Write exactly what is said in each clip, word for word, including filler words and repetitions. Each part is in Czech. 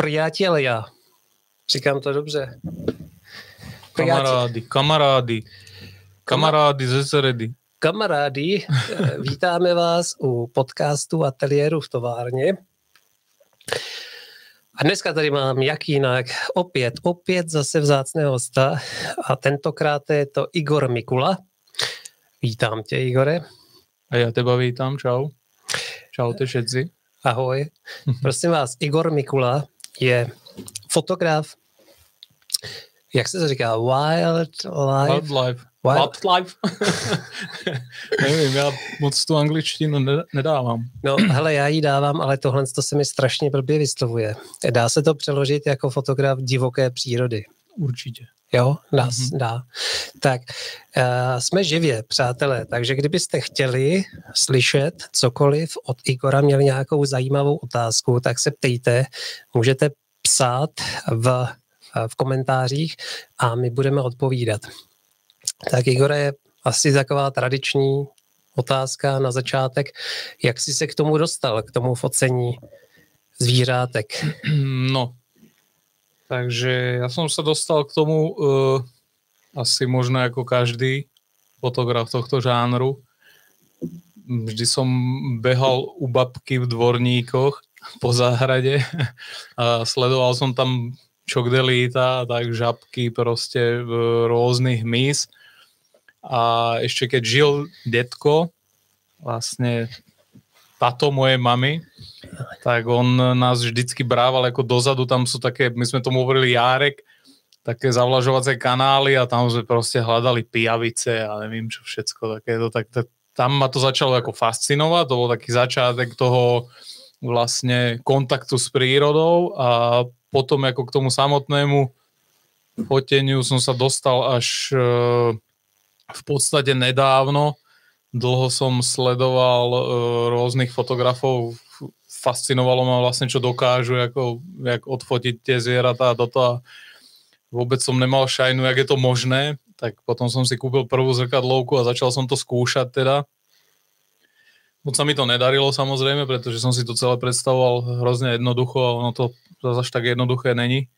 Priatelia, já. Říkám to dobře. Priatel... Kamarádi, kamarádi, kamarádi ze Sredy. Kamarádi, vítáme vás u podcastu Ateliéru v továrně. A dneska tady mám jak jinak opět, opět zase vzácného hosta a tentokrát je to Igor Mikula. Vítám tě, Igore. A já teba vítám, čau. Čau te všetci. Ahoj. Prosím vás, Igor Mikula je fotograf, jak se to říká, wildlife? Wildlife. Wild... Wildlife. Nevím, já moc tu angličtinu nedávám. No, hele, já ji dávám, ale tohle to se mi strašně blbě vyslovuje. Dá se to přeložit jako fotograf divoké přírody. Určitě. Jo, nás mm-hmm. dá. Tak, uh, jsme živě, přátelé, takže kdybyste chtěli slyšet cokoliv od Igora, měli nějakou zajímavou otázku, tak se ptejte, můžete psát v, v komentářích a my budeme odpovídat. Tak Igore, je asi taková tradiční otázka na začátek, jak jsi se k tomu dostal, k tomu focení zvířátek? No, takže ja som sa dostal k tomu uh, asi možno ako každý fotograf tohto žánru. Vždy som behal u babky v dvorníkoch po záhrade a sledoval som tam čo kde líta, tak žabky proste v rôznych hmyz. A ešte keď žil detko, vlastne tato moje mamy, tak on nás vždycky brával jako dozadu, tam sú také, my sme tomu hovorili Járek, také zavlažovacie kanály a tam sme proste hľadali pijavice a nevím čo všetko takéto. Tak, tak, tam ma to začalo jako fascinovať, to bol taký začátek toho vlastne kontaktu s prírodou a potom ako k tomu samotnému foteniu som sa dostal až e, v podstate nedávno. Dlho som sledoval uh, rôznych fotografov, fascinovalo ma vlastne, čo dokážu, ako, jak odfotiť tie zvieratá a toto a vôbec som nemal šajnu, jak je to možné, tak potom som si kúpil prvú zrkadlovku a začal som to skúšať teda. Moc sa mi to nedarilo samozrejme, pretože som si to celé predstavoval hrozne jednoducho a ono to zase až tak jednoduché není.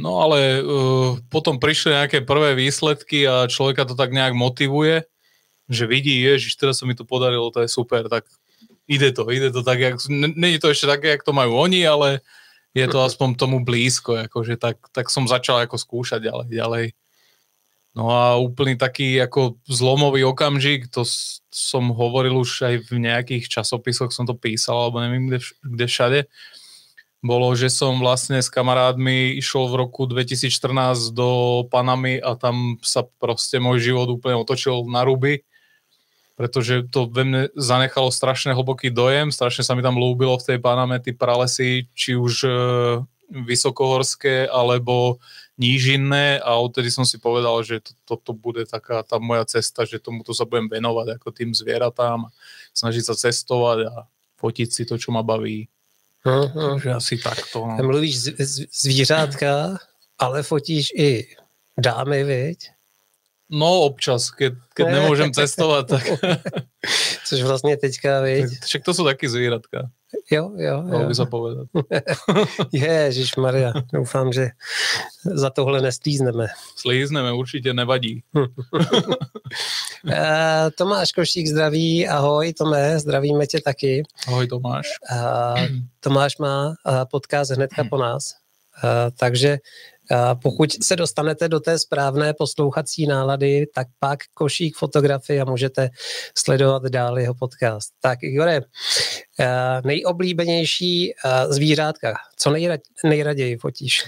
No ale uh, potom prišli nejaké prvé výsledky a človeka to tak nejak motivuje, že vidí, ježiš, teraz sa mi to podarilo, to je super, tak ide to, ide to tak, jak, není to ešte také, jak to majú oni, ale je to aspoň tomu blízko, akože tak, tak som začal ako skúšať ďalej, ďalej. No a úplný taký ako zlomový okamžik, to som hovoril už aj v nejakých časopisoch, som to písal, alebo neviem, kde, kde všade, bolo, že som vlastne s kamarádmi išiel v roku dvetisíc štrnásť do Panamy a tam sa proste môj život úplne otočil na ruby, pretože to ve mne zanechalo strašne hlboký dojem, strašne sa mi tam ľúbilo v tej Paname, tí pralesy, či už vysokohorské, alebo nížinné a odtedy som si povedal, že toto to, to bude taká tá moja cesta, že tomuto sa budem venovať ako tým zvieratám, snažiť sa cestovať a fotiť si to, čo ma baví. Uh-huh. Takže asi takto. No. Mluvíš z, z, zvířátka, ale fotíš i dámy, viď? No občas, keď, keď ne. nemôžem cestovať, tak... Což vlastne teďka, viď? Však to sú taky zvíratka. Jo, jo, jo. Mohl by sa povedať. Ježišmaria, doufám, že za tohle neslízneme. Slízneme, určite nevadí. Tomáš Košík zdraví, ahoj Tome, zdravíme tě taky. Ahoj Tomáš. Tomáš má podcast hnedka po nás, takže... Pokud se dostanete do té správné poslouchací nálady, tak pak Košík fotografie a můžete sledovat dál jeho podcast. Tak Igore, nejoblíbenější zvířátka, co nejrad, nejraději fotíš?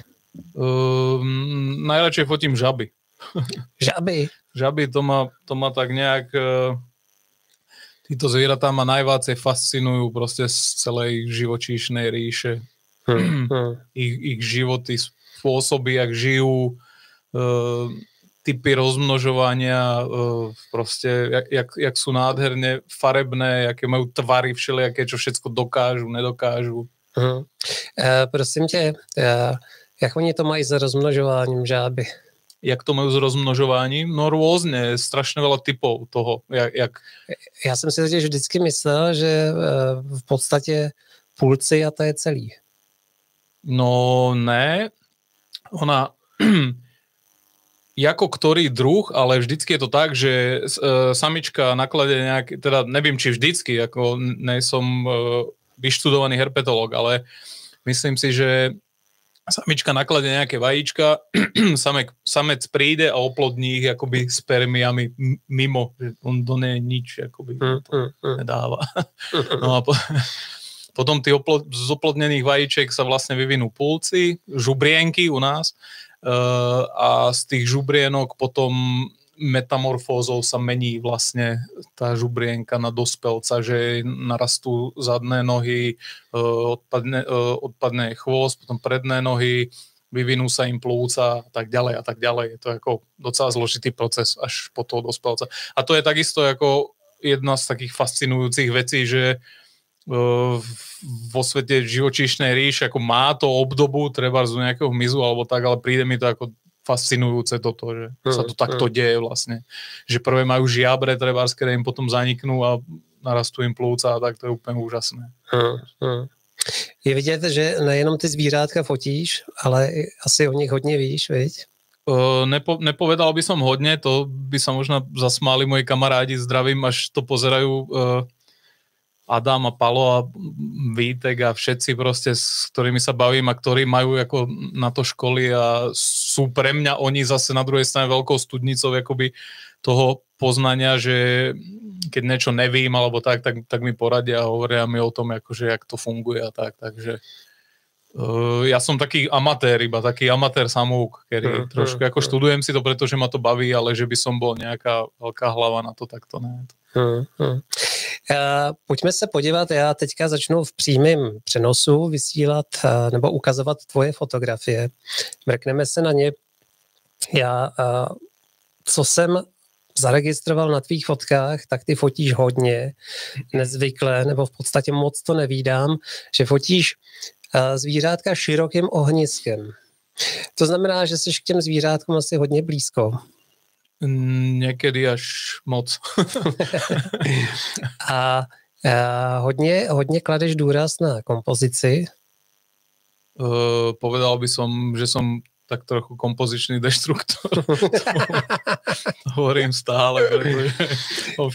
Um, najradšej fotím žaby. Žaby? Žaby, to má, to má tak nějak... Tyto zvířata má najvácej fascinují prostě z celé živočíšné rýše. Hmm. Ich, ich životy spôsoby, jak žijú, e, typy rozmnožovania, e, proste, jak, jak, jak sú nádherne farebné, jaké majú tvary všelijaké, čo všetko dokážu, nedokážu. Uh-huh. E, prosím tě, e, jak oni to mají s rozmnožováním žáby? Jak to majú s rozmnožováním? No rôzne, strašne veľa typov toho. Jak, jak... Ja som si totiž vždycky myslel, že e, v podstate pulci a to je celý. No ne, ona jako ktorý druh, ale vždycky je to tak, že samička nakladie nejaký, teda neviem, či vždycky, ako nejsom vyštudovaný herpetolog, ale myslím si, že samička nakladie nejaké vajíčka, samek, samec príde a oplodní ich akoby spermiami mimo, on do nej nič akoby nedáva. No a po, potom tí oplod, z oplodnených vajíček sa vlastne vyvinú pulci, žubrienky u nás, a z tých žubrienok potom metamorfózou sa mení vlastne tá žubrienka na dospelca, že narastú zadné nohy, odpadne, odpadne chvost, potom predné nohy, vyvinú sa im plúca a tak ďalej a tak ďalej. Je to ako docela zložitý proces až po toho dospelca. A to je takisto ako jedna z takých fascinujúcich vecí, že vo svete živočíšnej ríše, ako má to obdobu, treba z nejakého hmyzu alebo tak, ale príde mi to ako fascinujúce toto, že sa to takto deje vlastne. Že prvé majú žiabre trebárs, ktoré im potom zaniknú a narastú im plúca a tak, to je úplne úžasné. Je vidět, že nejenom ty zvířátka fotíš, ale asi o nich hodně víš, viď? Uh, nepo, nepovedal by som hodne, to by sa možno zasmáli moji kamarádi, zdravím, až to pozerajú uh, Adam a Palo a Vítek a všetci proste, s ktorými sa bavím a ktorí majú ako na to školy a sú pre mňa oni zase na druhej strane veľkou studnicou akoby toho poznania, že keď niečo nevím alebo tak, tak, tak mi poradia a hovoria mi o tom, akože jak to funguje a tak, takže uh, ja som taký amatér iba, taký amatér samouk, ktorý trošku ako študujem si to, pretože ma to baví, ale že by som bol nejaká veľká hlava na to, tak to ne. Hmm, hmm. Uh, pojďme se podívat, já teďka začnu v přímém přenosu vysílat uh, nebo ukazovat tvoje fotografie. Mrkneme se na ně. Já, uh, co jsem zaregistroval na tvých fotkách, tak ty fotíš hodně, nezvykle, nebo v podstatě moc to nevídám, že fotíš uh, zvířátka širokým ohniskem. To znamená, že jsi k těm zvířátkům asi hodně blízko. Někdy až moc. a, a hodně, hodně kladeš důraz na kompozici? Uh, povedal by som, že som tak trochu kompozičný deštruktor. Hovorím stále.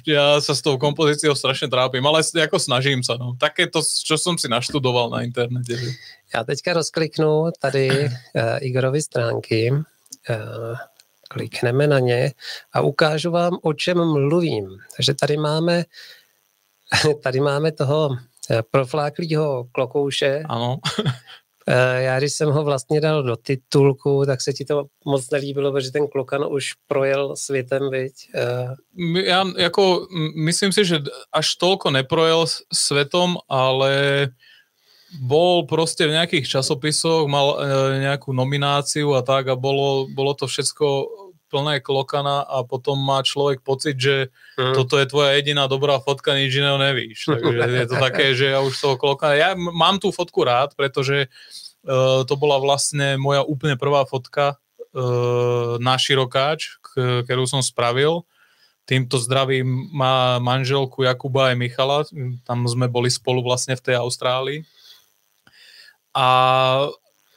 Ja sa s tou kompozíciou strašně trápím, ale jako snažím sa. No. Také to, čo som si naštudoval na internete. Já teďka rozkliknu tady uh, Igorovy stránky. Uh, Klikneme na ně a ukážu vám, o čem mluvím. Takže tady máme, tady máme toho profláklýho klokouše. Ano. Já, když jsem ho vlastně dal do titulku, tak se ti to moc nelíbilo, protože ten klokan už projel světem, viď? Já jako myslím si, že až tolko neprojel světom, ale bol proste v nejakých časopisoch, mal e, nejakú nomináciu a tak a bolo, bolo to všetko plné klokana a potom má človek pocit, že mm. toto je tvoja jediná dobrá fotka, nič iného nevíš. Takže je to také, že ja už toho klokana... Ja mám tú fotku rád, pretože e, to bola vlastne moja úplne prvá fotka e, na širokáč, k, ktorú som spravil. Týmto zdravím má manželku Jakuba aj Michala. Tam sme boli spolu vlastne v tej Austrálii. A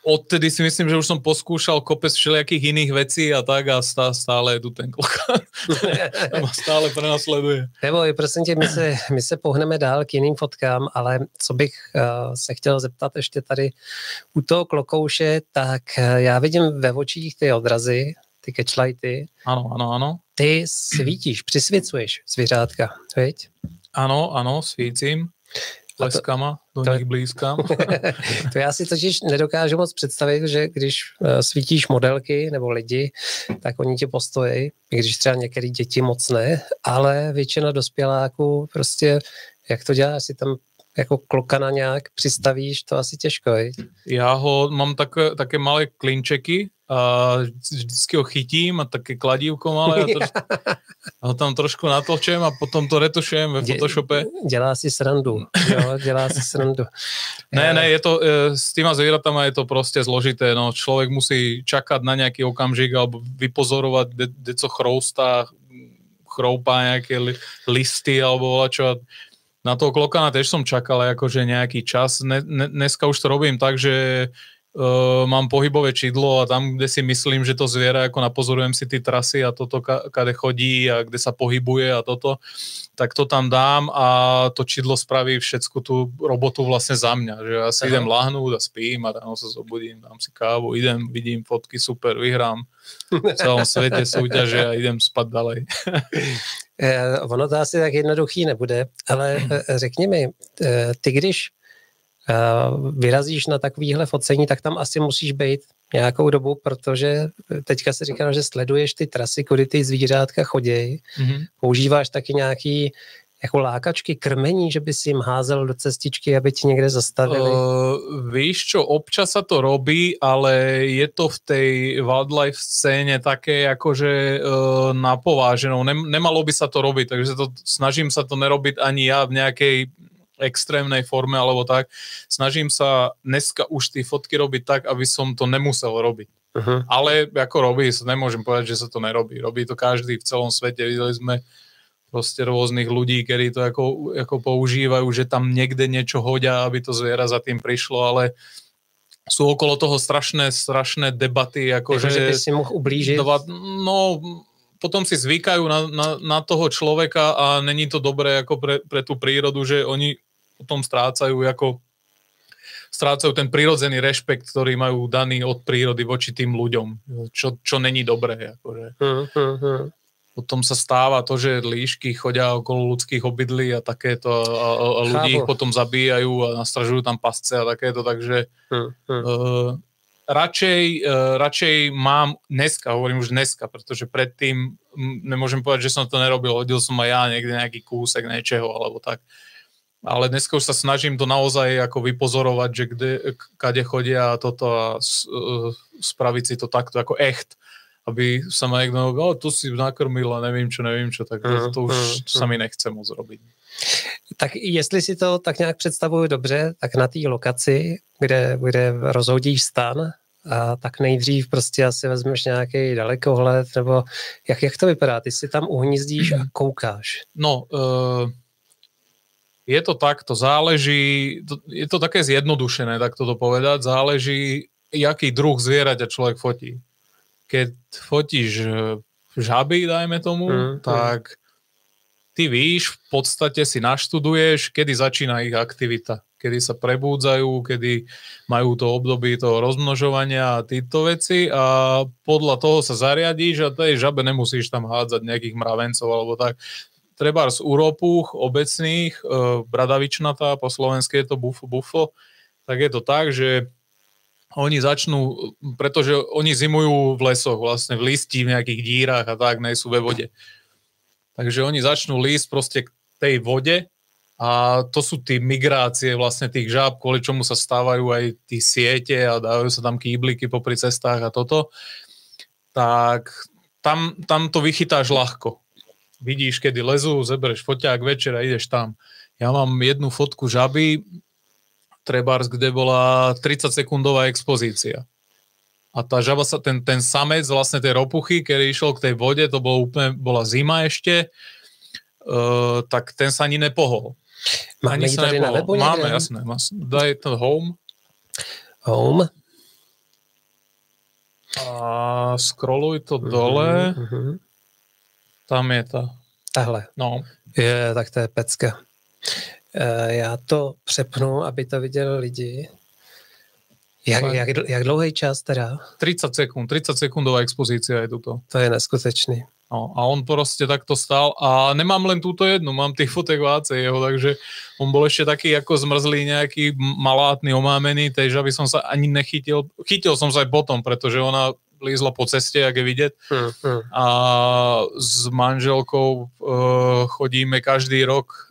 odtedy si myslím, že už som poskúšal kopec všelijakých iných vecí a tak a stále je tu ten klokán. Stále prenasleduje. Neboj, prosím tě, my se, my se pohneme dál k jiným fotkám, ale co bych uh, se chtěl zeptat ještě tady u toho klokouše, tak uh, já vidím ve očích ty odrazy, ty catchlighty. Ano, ano, ano. Ty svítíš, přisvěcuješ zvířátka, viď? Ano, ano, svícím. Leskama, do to, nich blízkám. To já si totiž nedokážu moc představit, že když svítíš modelky nebo lidi, tak oni ti postojí, když třeba některé děti moc ne, ale většina dospěláků prostě, jak to děláš, si tam jako klokana nějak přistavíš, to asi těžko. Je. Já ho mám také, také malé klinčeky a vždycky ho chytím a také kladívko malé a, to, a ho tam trošku natočím a potom to retuším ve Photoshope. Dělá si srandu, jo, dělá si srandu. Ne, ne, je to, s týma zvíratama je to prostě zložité, no, člověk musí čakat na nějaký okamžik alebo vypozorovat, kde, kde co chroustá, chroupá nějaké li, listy alebo volačovat. Na toho klokana tiež som čakal akože nejaký čas. Ne, ne, dneska už to robím tak, že Uh, mám pohybové čidlo a tam, kde si myslím, že to zviera, ako napozorujem si ty trasy a toto, ka- kade chodí a kde sa pohybuje a toto, tak to tam dám a to čidlo spraví všetku tú robotu vlastne za mňa. Že ja si Aha. idem lahnúť a spím a tam sa zobudím, dám si kávu, idem, vidím fotky, super, vyhrám v celom svete súťaže a idem spať ďalej. Ono to asi tak jednoduchý nebude, ale řekni mi, ty když vyrazíš na takovýhle focení, tak tam asi musíš být nějakou dobu, protože teďka se říká, že sleduješ ty trasy, kudy ty zvířátka chodí, mm-hmm. používáš taky nějaký jako lákačky, krmení, že by si jim házel do cestičky, aby ti někde zastavili? Uh, víš čo, občas sa to robí, ale je to v tej wildlife scéne také akože uh, napováženou. Nem, nemalo by sa to robiť, takže to, snažím sa to nerobiť ani ja v nejakej extrémnej forme alebo tak. Snažím sa dneska už tie fotky robiť tak, aby som to nemusel robiť. Uh-huh. Ale ako robí, nemôžem povedať, že sa to nerobí. Robí to každý v celom svete. Videli sme proste rôznych ľudí, ktorí to ako, ako používajú, že tam niekde niečo hodia, aby to zviera za tým prišlo, ale sú okolo toho strašné, strašné debaty. Ako že, že by si mohl ublížiť? No, potom si zvykajú na, na, na toho človeka a není to dobré ako pre, pre tú prírodu, že oni potom strácajú jako strácajú ten prírodzený rešpekt, ktorý majú daný od prírody voči tým ľuďom, čo, čo není dobré. Akože. Uh, uh, uh. Potom sa stáva to, že líšky chodia okolo ľudských obydlí a takéto a, a, a ľudí ich potom zabíjajú a nastražujú tam pasce a takéto, takže uh, uh. Uh, radšej, uh, radšej mám dneska, hovorím už dneska, pretože predtým nemôžem povedať, že som to nerobil, hodil som aj ja niekde nejaký kúsek niečoho alebo tak. Ale dneska už sa snažím to naozaj ako vypozorovať, že kde, kade chodia a toto a uh, spraviť si to takto ako echt, aby sa ma niekto oh, tu si nakrmil a nevím čo, nevím čo, tak to, to už sa mi nechce moc robiť. Tak jestli si to tak nějak představuju dobře, tak na té lokaci, kde, kde rozhodíš stan, a tak nejdřív prostě asi vezmeš nějaký dalekohled, nebo jak, jak to vypadá? Ty si tam uhnízdíš a koukáš. No, uh... je to tak, to záleží, to, je to také zjednodušené, tak toto povedať, záleží, jaký druh zvieraťa človek fotí. Keď fotíš žaby, dajme tomu, mm, tak ty víš, v podstate si naštuduješ, kedy začína ich aktivita, kedy sa prebúdzajú, kedy majú to období toho rozmnožovania a týchto veci a podľa toho sa zariadíš a tej žabe nemusíš tam hádzať nejakých mravencov alebo tak. Treba z úropůch obecných, bradavičnatá, po slovensky je to bufo, bufo, tak je to tak, že oni začnú, pretože oni zimujú v lesoch, vlastne v listí, v nejakých dírách a tak, nejsú ve vode. Takže oni začnú líst proste k tej vode a to sú tie migrácie vlastne tých žáb, kvôli čomu sa stávajú aj tí siete a dávajú sa tam kýbliky popri cestách a toto. Tak tam, tam to vychytáš ľahko. Vidíš, kedy lezu, zebereš foťák večer a ideš tam. Ja mám jednu fotku žaby, trebárs, kde bola tridsaťsekundová expozícia. A tá žaba sa, ten, ten samec vlastne tej ropuchy, ktorý išiel k tej vode, to bolo úplne, bola zima ešte, uh, tak ten sa ani nepohol. Máme ani tady na webu? Máme, jasné. Daj to home. Home. A scrolluj to dole. Mm-hmm. Tam je ta. Tahle. No. Je, tak to je pecka. E, já to přepnu, aby to viděli lidi. Jak, jak, jak dlouhý čas teda? tridsať sekund. tridsaťsekundová expozícia je tuto. To je neskutečný. No, a on proste takto stál a nemám len túto jednu, mám tých fotek vácej jeho, takže on bol ešte taký ako zmrzlý nejaký malátny, omámený, takže aby som sa ani nechytil. Chytil som sa aj potom, pretože ona lízla po ceste, jak je vidieť. Hmm, hmm. A s manželkou e, chodíme každý rok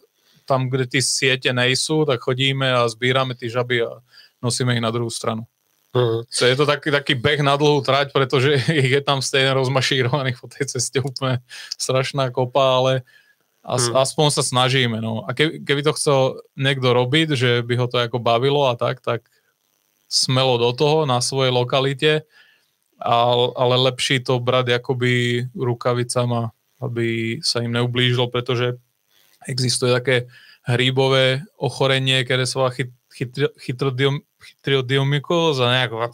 tam, kde ty siete nejsou, tak chodíme a sbírame ty žaby a nosíme ich na druhou stranu. Hmm. So je to taký, taký beh na dlhú trať, pretože ich je tam stejne rozmašírovaných po tej ceste úplne strašná kopa, ale as, hmm. aspoň sa snažíme. No. A keby, keby to chcel niekto robiť, že by ho to ako bavilo a tak, tak smelo do toho na svojej lokalite. Ale, ale lepší to brať jakoby rukavicama, aby sa im neublížilo, pretože existuje také hríbové ochorenie, které se volá chytrodiomykóza, nějaká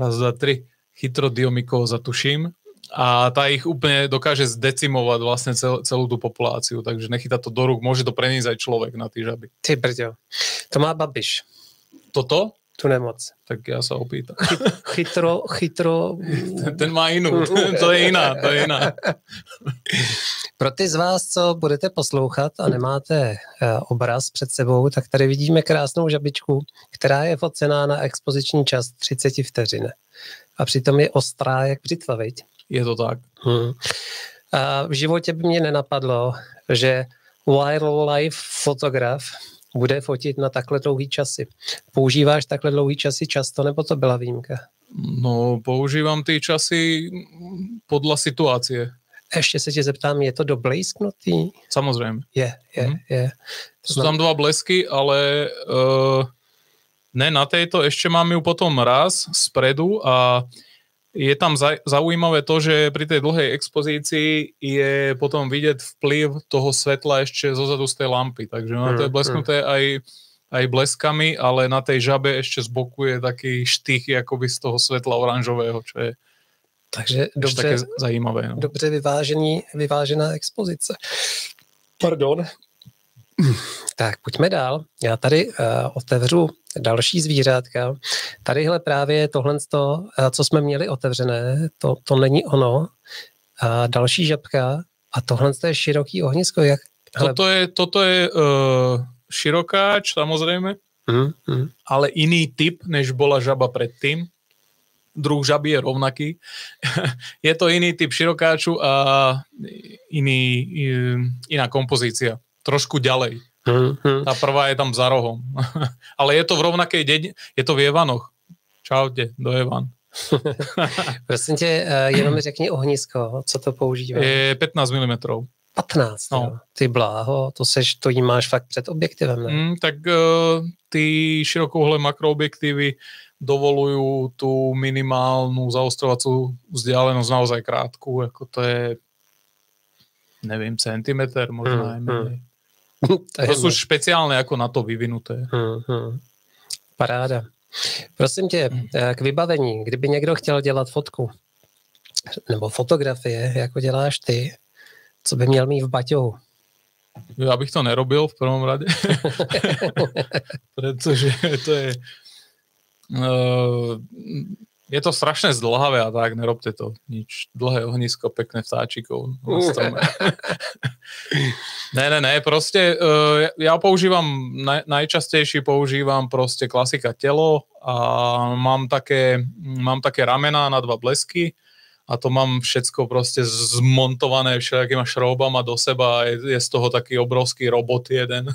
raz, dva, tri, chytrodiomykóza, tuším. A tá ich úplne dokáže zdecimovať vlastne cel, celú tú populáciu, takže nechytá to do rúk, môže to prenísť aj človek na tí žaby. Ty brďo, to má Babiš. Toto? Tu nemoc. Tak ja sa opýtam. Chytro, chytro... Ten, ten má inú, to je iná, to je iná. Pro ty z vás, co budete poslouchat a nemáte obraz před sebou, tak tady vidíme krásnou žabičku, která je focená na expoziční čas třicet vteřin. A přitom je ostrá jak břitva, viď? Je to tak. Hmm. A v životě by mě nenapadlo, že wildlife fotograf bude fotit na takhle dlouhý časy. Používáš takhle dlouhý časy často, nebo to byla výjimka? No, používám ty časy podle situace. Ještě se tě zeptám, je to doblejsknutý? Samozřejmě. Je, je, hmm. je. To jsou tam dva blesky, ale uh, ne na této, ještě mám ju potom raz zpredu a je tam zaujímavé to, že pri tej dlhej expozícii je potom vidieť vplyv toho svetla ešte zozadu z tej lampy. Takže no, to je blesknuté aj, aj bleskami, ale na tej žabe ešte z boku je taký štych akoby z toho svetla oranžového, čo je takže dobře, také zajímavé. No. Dobře vyvážený, vyvážená expozice. Pardon. Tak, pojďme dál. Já tady uh, otevřu další zvířátka. Tadyhle právě tohle, uh, co jsme měli otevřené, to, to není ono. Uh, další žabka a tohle je široký ohnisko. Jak... Hele... Toto je, toto je uh, širokáč, samozřejmě, mm, mm. ale jiný typ, než byla žaba předtím. Druh žaby je rovnaký. Je to jiný typ širokáču a jiný, jiná kompozícia. Trošku ďalej. Tá prvá je tam za rohom. Ale je to v rovnakej dedine, je to v Jevanoch. Čaute, do Jevan. Prosím tě, jenom mi řekni ohnisko, co to používá? Je patnáct milimetrů. patnáct, no. Jo. Ty bláho, to seš, to jí máš fakt před objektivem, ne? Mm, tak uh, ty širokouhlé makroobjektívy dovolujú tú minimálnu zaostrovacú vzdialenosť naozaj krátku, ako to je, nevím, centimetr, možná aj menej. To jsou špeciálně jako na to vyvinuté. Paráda. Prosím tě, k vybavení, kdyby někdo chtěl dělat fotku nebo fotografie, jako děláš ty, co by měl mít v baťohu? Já bych to nerobil v prvom rade, protože to je... Uh, je to strašne zdlhavé a tak, nerobte to. Nič. Dlhé ohnisko, pekné vtáčikov. ne, ne, ne, proste uh, ja používam, naj, najčastejší používam proste klasika telo a mám také, mám také ramená na dva blesky a to mám všetko proste zmontované všelijakýma šroubama do seba a je, je z toho taký obrovský robot jeden,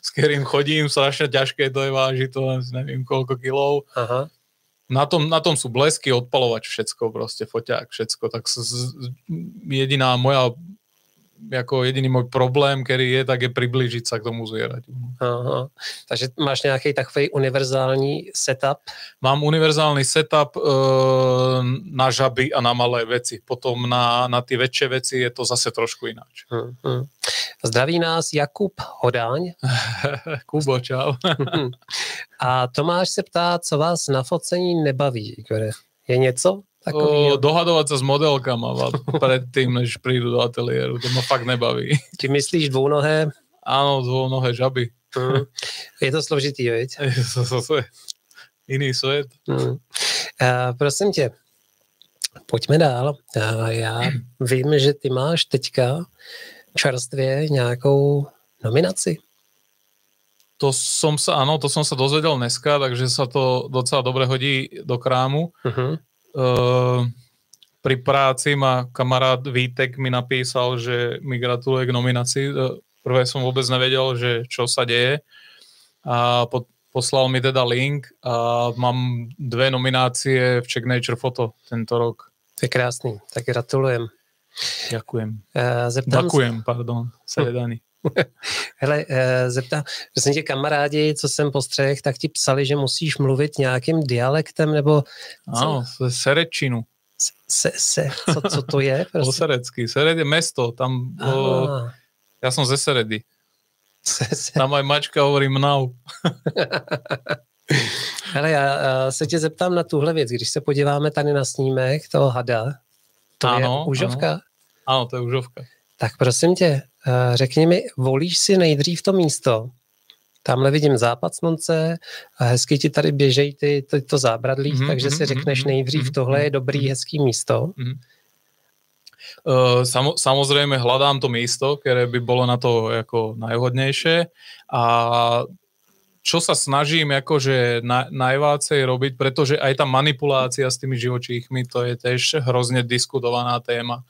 s ktorým chodím, strašne ťažké to je vážiť, to neviem koľko kilov. Aha. Na tom, na tom sú blesky, odpalovať všetko, proste foťák, všetko. Tak z, jediná moja, jako jediný môj problém, ktorý je, tak je priblížiť sa k tomu zvierať. Aha. Takže máš nejaký takový univerzální setup? Mám univerzálny setup e, na žaby a na malé veci. Potom na, na tie väčšie veci je to zase trošku ináč. Hmm, hmm. Zdraví nás Jakub Hodáň. Kubo, čau. A Tomáš se ptá, co vás na focení nebaví, Igore. Je něco takového? Dohadovat se s modelkama předtím, než přijdu do ateliéru. To mě fakt nebaví. Ty myslíš dvounohé? Ano, dvounohé žaby. Hmm. Je to složitý, viď? Jiný svět. Hmm. Uh, prosím tě, pojďme dál. Uh, já vím, že ty máš teďka čerstvě nějakou nominaci. To som sa, áno, to som sa dozvedel dneska, takže sa to docela dobre hodí do krámu. Uh-huh. E, pri práci ma kamarát Vítek mi napísal, že mi gratuluje k nominácii. Prvé som vôbec nevedel, že čo sa deje. A po, poslal mi teda link a mám dve nominácie v Czech Nature Photo tento rok. To je krásný, tak gratulujem. Ďakujem. Uh, Ďakujem, sa... pardon, sedaný. Hele, zeptám, prosím tě, kamarádi, co jsem postřehl, tak ti psali, že musíš mluvit nějakým dialektem, nebo... Ano, Serečinu. Se, se, co, co to je? Prostě? Serecký, Sered je mesto, tam... O, já jsem ze Seredy. Tam aj mačka hovorí mnou. Hele, já se tě zeptám na tuhle věc. Když se podíváme tady na snímek toho hada, to ano, je užovka. Ano. ano, to je užovka. Tak prosím tě, řekni mi, volíš si nejdřív to místo? Tamhle vidím západ slunce a hezky ti tady běžejí ty, ty, to zábradlí, mm-hmm, takže si řekneš nejdřív, mm-hmm, tohle je dobrý, hezký místo. Mm-hmm. Uh, sam, samozrejme hľadám to místo, ktoré by bolo na to jako najhodnejšie a čo sa snažím akože na, najvácej robiť, pretože aj tá manipulácia s tými živočíchmi, to je tiež hrozne diskutovaná téma.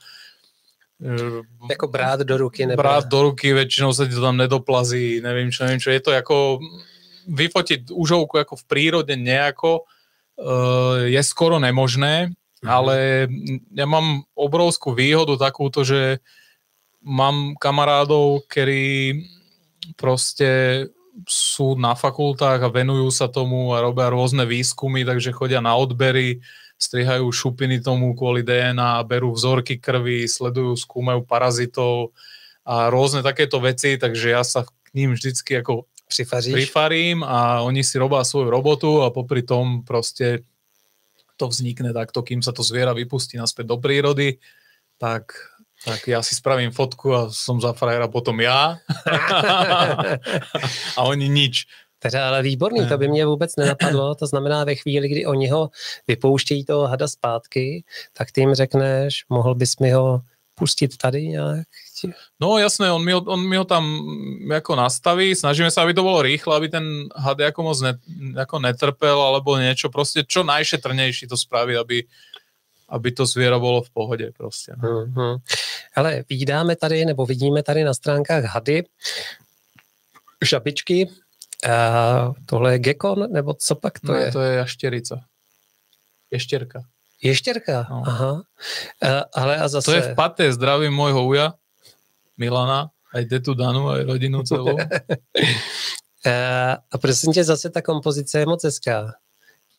Jako brát do ruky. Nebo... Brát do ruky, většinou se to tam nedoplazí, nevím čo, nevím čo. Je to jako vyfotit užovku jako v prírodě nejako je skoro nemožné, mm-hmm, ale ja mám obrovskú výhodu takúto, že mám kamarádov, ktorí proste sú na fakultách a venujú sa tomu a robia rôzne výskumy, takže chodia na odbery, strihajú šupiny tomu kvôli D N A, berú vzorky krvi, sledujú, skúmajú parazitov a rôzne takéto veci, takže ja sa k ním vždycky ako Přifaříš. prifarím a oni si robia svoju robotu a popri tom proste to vznikne takto, kým sa to zviera vypustí naspäť do prírody, tak, tak ja si spravím fotku a som za frajera potom ja a oni nič. Teda, ale výborný, to by mě vůbec nenapadlo, to znamená ve chvíli, kdy oni ho vypouštějí toho hada zpátky, tak ty jim řekneš, mohl bys mi ho pustit tady nějak? No jasné, on mi ho, on mi ho tam jako nastaví, snažíme se, aby to bylo rychle, aby ten had jako moc ne, jako netrpel, alebo něco prostě, čo najšetrnější to spraví, aby, aby to zvěra bylo v pohodě prostě. No. Mm-hmm. Hele, vidíme tady, nebo vidíme tady na stránkách hady, žabičky. Uh, tohle je gekon, nebo co pak to no, je? To je jaštěrica. Ještěrka. Ještěrka, no. Aha. Uh, ale a zase... To je v paté, zdravím mojho uja, Milana, aj detu Danu, aj rodinu celou. uh, a prosím tě, zase ta kompozice je moc hezká.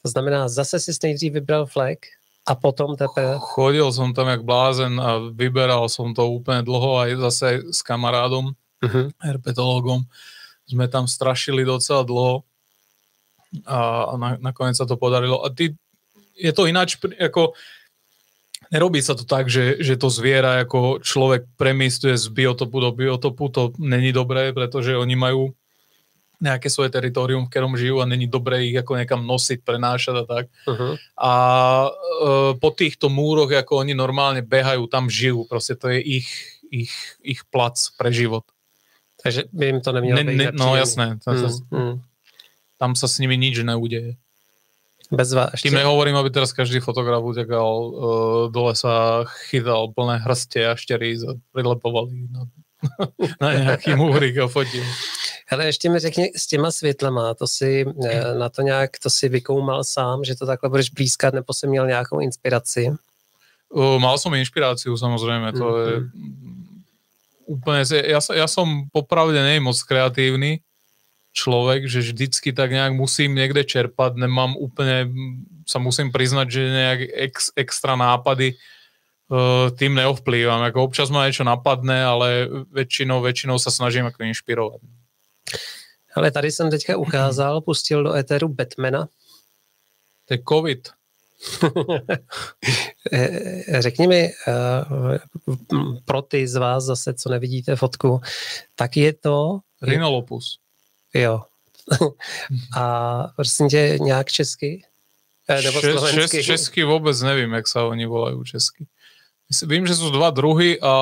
To znamená, zase jsi nejdřív vybral flek a potom tepe... Chodil jsem tam jak blázen a vyberal jsem to úplně dlho a zase s kamarádom, uh-huh. herpetologom. Sme tam strašili docela dlho a na, nakoniec sa to podarilo. A ty, je to ináč, ako, nerobí sa to tak, že, že to zviera ako človek premiestuje z biotopu do biotopu, to není dobré, pretože oni majú nejaké svoje teritorium, v ktorom žijú a není dobré ich ako nekam nosiť, prenášať a tak. Uh-huh. A e, po týchto múroch, ako oni normálne behajú, tam žijú, proste to je ich, ich, ich plac pre život. Takže by jim to nemělo ne, být ne, no jasné, tam, hmm, se, hmm. tam se s nimi nič neuděje. Bezvážně. Tím nehovorím, aby teraz každý fotograf utekal uh, do lesa, chytal plné hrstě a štěry a přilepoval na, na nějaký můhryk a fotil. Hele, ještě mi řekni s těma světlama, to si na to nějak, to si vykoumal sám, že to takhle budeš blízkat, nebo jsi měl nějakou inspiraci? Uh, mal jsem inspiraci, samozřejmě, to mm-hmm. je... Úplne, ja, ja som popravde nie moc kreatívny človek, že vždycky tak nejak musím niekde čerpať, nemám úplne, sa musím priznať, že nejak ex, extra nápady uh, tým neovplývam. Ako občas ma niečo napadne, ale väčšinou, väčšinou sa snažím ako inšpirovať. Ale tady som teďka ukázal, pustil do éteru Batmana. To je COVID. Řekni mi, pro ty z vás zase, co nevidíte fotku, tak je to... Rhinolophus. Jo. A prosím tě, nějak česky? Nebo česky? Čes, česky vůbec nevím, jak se oni volají česky. Vím, že jsou dva druhy a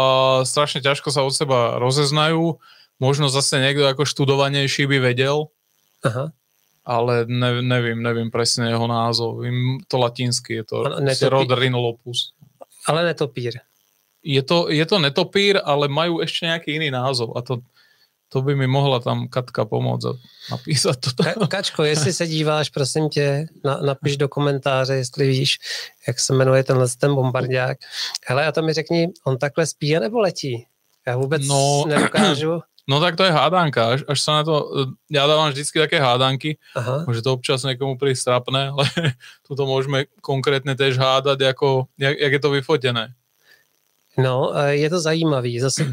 strašně těžko se od seba rozeznají. Možno zase někdo jako študovanější by věděl. Aha. Ale ne, nevím, nevím presne jeho názov. Vím to latinsky, je to rod Rhinolophus. Ale netopír. Je to, je to netopír, ale majú ešte nejaký iný názov a to, to by mi mohla tam Katka pomôcť a napísať to. Ka- Kačko, jestli se díváš, prosím tě, na, napiš do komentáře, jestli víš, jak se jmenuje tenhle ten bombardiák. Hele, a to mi řekni, on takhle spí nebo letí? Já vůbec no... neukážu... No tak to je hádanka, až, až sa na to, ja dávam vždycky také hádanky, aha, že to občas niekomu prísť trápne, ale tuto môžeme konkrétne tiež hádať, ako, jak, jak je to vyfotené. No, je to zajímavý, zase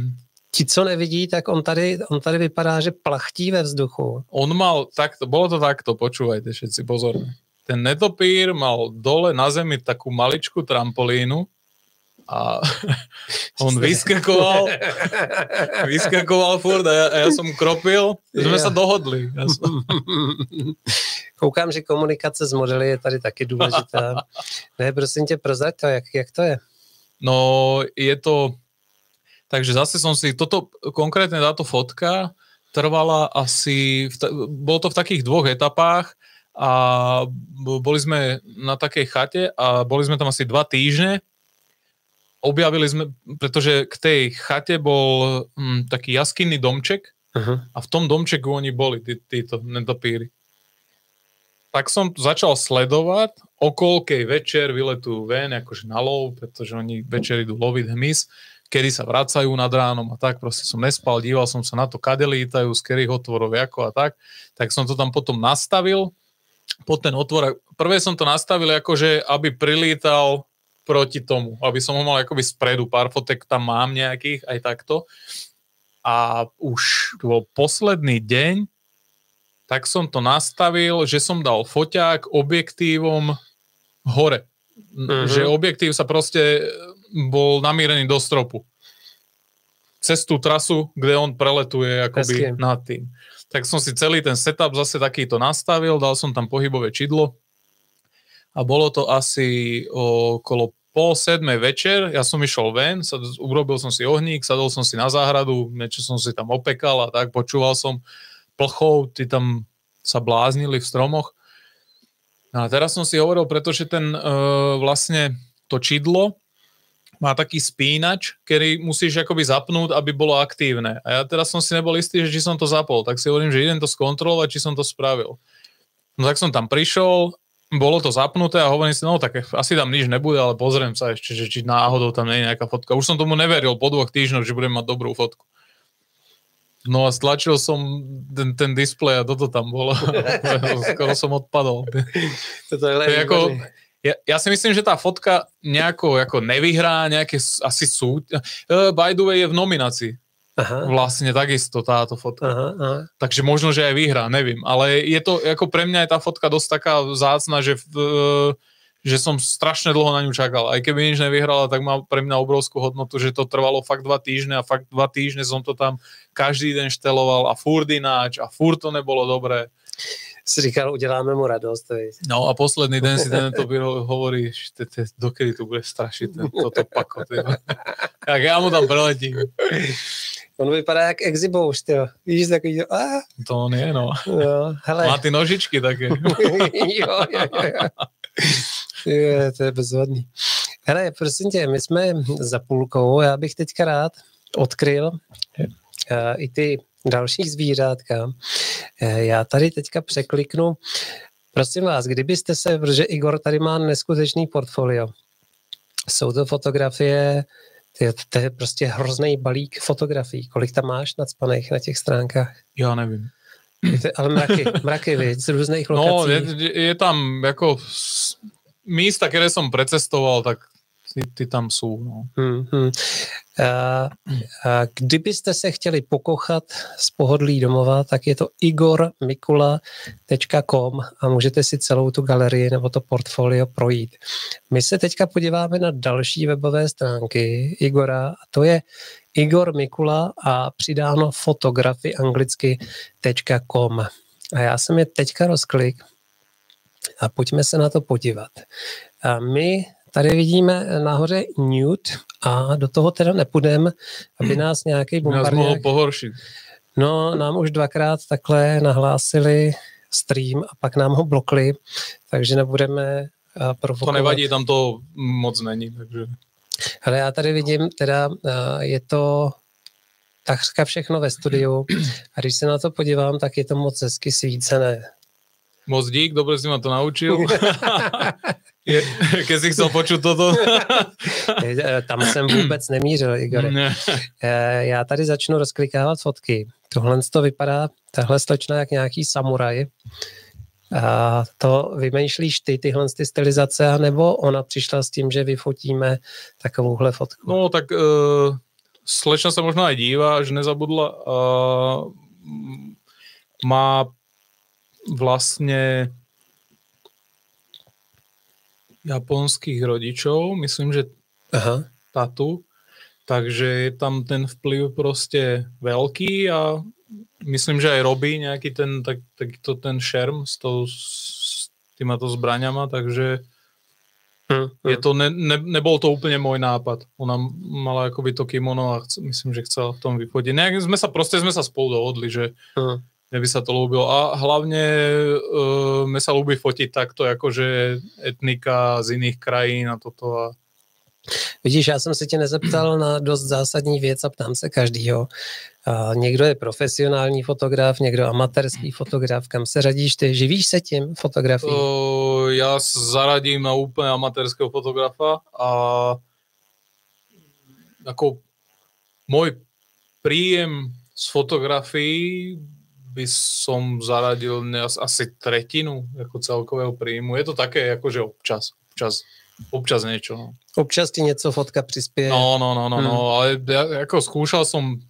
ti, co nevidí, tak on tady, on tady vypadá, že plachtí ve vzduchu. On mal takto, bolo to takto, počúvajte všetci pozorne. Ten netopír mal dole na zemi takú maličku trampolínu a on vyskakoval, vyskakoval furt a ja, a ja som kropil. Sme sa dohodli. Ja som... Koukám, že komunikace s modely je tady taky důležitá. Ne, prosím tě, prozrať to, jak, jak to je? No, je to... Takže zase som si, toto konkrétne táto fotka trvala asi, v, bolo to v takých dvoch etapách a boli sme na takej chate a boli sme tam asi dva týždne. Objavili sme, pretože k tej chate bol hm, taký jaskinný domček uh-huh. a v tom domčeku oni boli, tí, títo netopíry. Tak som začal sledovať, okolkej večer vyletujú ven, akože na lov, pretože oni večer idú loviť hmyz, kedy sa vracajú nad ránom a tak, proste som nespal, díval som sa na to, kade lítajú, z ktorých otvorov, ako a tak, tak som to tam potom nastavil, pod ten otvor, prvé som to nastavil akože, aby prilítal proti tomu, aby som ho mal akoby spredu, pár fotek tam mám nejakých, aj takto, a už to bol posledný deň, tak som to nastavil, že som dal foťák objektívom hore, mm-hmm. že objektív sa proste bol namírený do stropu. Cez tú trasu, kde on preletuje akoby nad tým. Tak som si celý ten setup zase takýto nastavil, dal som tam pohybové čidlo a bolo to asi okolo pol sedmej večer. Ja som išiel ven, sad, urobil som si ohník, sadol som si na záhradu, niečo som si tam opekal a tak, počúval som plchov, tí tam sa bláznili v stromoch. A teraz som si hovoril, pretože ten e, vlastne to čidlo má taký spínač, ktorý musíš akoby zapnúť, aby bolo aktívne. A ja teraz som si nebol istý, že či som to zapol. Tak si hovorím, že idem to skontrolovať, či som to spravil. No tak som tam prišiel, bolo to zapnuté a hovorím si, no tak asi tam nič nebude, ale pozriem sa ešte, že či náhodou tam nie je nejaká fotka. Už som tomu neveril po dvoch týždňoch, že budem mať dobrú fotku. No a stlačil som ten, ten displej a toto tam bolo. Skoro som odpadol. Toto je len výborný. Ja, ja si myslím, že tá fotka nejako ako nevyhrá, nejaké asi súť. Uh, by the way je v nominácii. Aha. Vlastne takisto táto fotka. Aha, aha. Takže možno, že aj vyhrá, neviem. Ale je to, ako pre mňa je tá fotka dosť taká vzácna, že, uh, že som strašne dlho na ňu čakal. Aj keby nič nevyhrala, tak má pre mňa obrovskú hodnotu, že to trvalo fakt dva týždne a fakt dva týždne som to tam každý deň šteloval a furt ináč a furt to nebolo dobré. Si říkal, uděláme mu radost. No a poslední den si ten to bylo, hovorí, dokedy tu bude strašit toto pako. Tak já mu tam preletím. On vypadá jak exibouš, tyjo. Víš, takový, jo. To on je, no. no hele. Má ty nožičky taky. jo, jo, jo. Je, to je bezvadný. Hele, prosím tě, my jsme za půlkou, já bych teďka rád odkryl a, i ty další zvířátka. Já tady teďka překliknu. Prosím vás, kdybyste se, protože Igor tady má neskutečný portfolio. Jsou to fotografie, to je prostě hrozný balík fotografií. Kolik tam máš nacpaných na těch stránkách? Já nevím. Ale mraky, mraky, víc, z různých lokací. No, je, je tam jako místa, které jsem precestoval, tak Ty, ty tam jsou. No. Hmm, hmm. A, a kdybyste se chtěli pokochat z pohodlí domova, tak je to igor mikula tečka com a můžete si celou tu galerii nebo to portfolio projít. My se teďka podíváme na další webové stránky Igora a to je Igor Mikula a přidáno fotografy anglicky tečka com. A já jsem je teďka rozklik a pojďme se na to podívat. A my tady vidíme nahoře nude a do toho teda nepůjdeme, aby nás nějaký bombardák... Nás mohlo pohoršit. No, nám už dvakrát takhle nahlásili stream a pak nám ho blokli, takže nebudeme provokovat. To nevadí, tam to moc není, takže... Ale já tady vidím, teda je to takřka všechno ve studiu a když se na to podívám, tak je to moc hezky svícené. Moc dík, dobře jsi mě to naučil. Je, keď si chcel počuť toto. Tam jsem vůbec nemířil, Igore. Ne. Já tady začnu rozklikávat fotky. Tohle to vypadá, tahle slečna jak nějaký samuraj. A to vymýšlíš ty, tyhle ty stylizace, nebo ona přišla s tím, že vyfotíme takovouhle fotku? No tak e, slečna sa možno aj díva, že nezabudla. Uh, má vlastne japonských rodičov, myslím, že aha, tatu. Takže je tam ten vplyv proste veľký a myslím, že aj robí nejaký ten, tak, takýto ten šerm s, tou, s týmato zbraňama, takže je to, ne, ne, nebol to úplne môj nápad. Ona mala akoby to kimono a chc, myslím, že chcela v tom vychodiť. Nejak sme sa, proste sme sa spolu dohodli, že mne by sa to ľúbilo. A hlavne uh, mne sa ľúbi fotiť takto, akože etnika z iných krajín a toto a vidíš, já jsem se tě nezeptal na dost zásadní věc a ptám se každýho. Někdo je profesionální fotograf, někdo amatérský fotograf. Kam se radíš ty? Živíš se tím fotografií? Uh, já zaradím na úplně amatérského fotografa a jako můj příjem z fotografií by som zaradil asi tretinu jako celkového príjmu. Je to také, jakože občas, občas. Občas niečo. No. Občas ti nieco fotka prispieje. No, no, no, no, hmm. no ale ja, ako skúšal som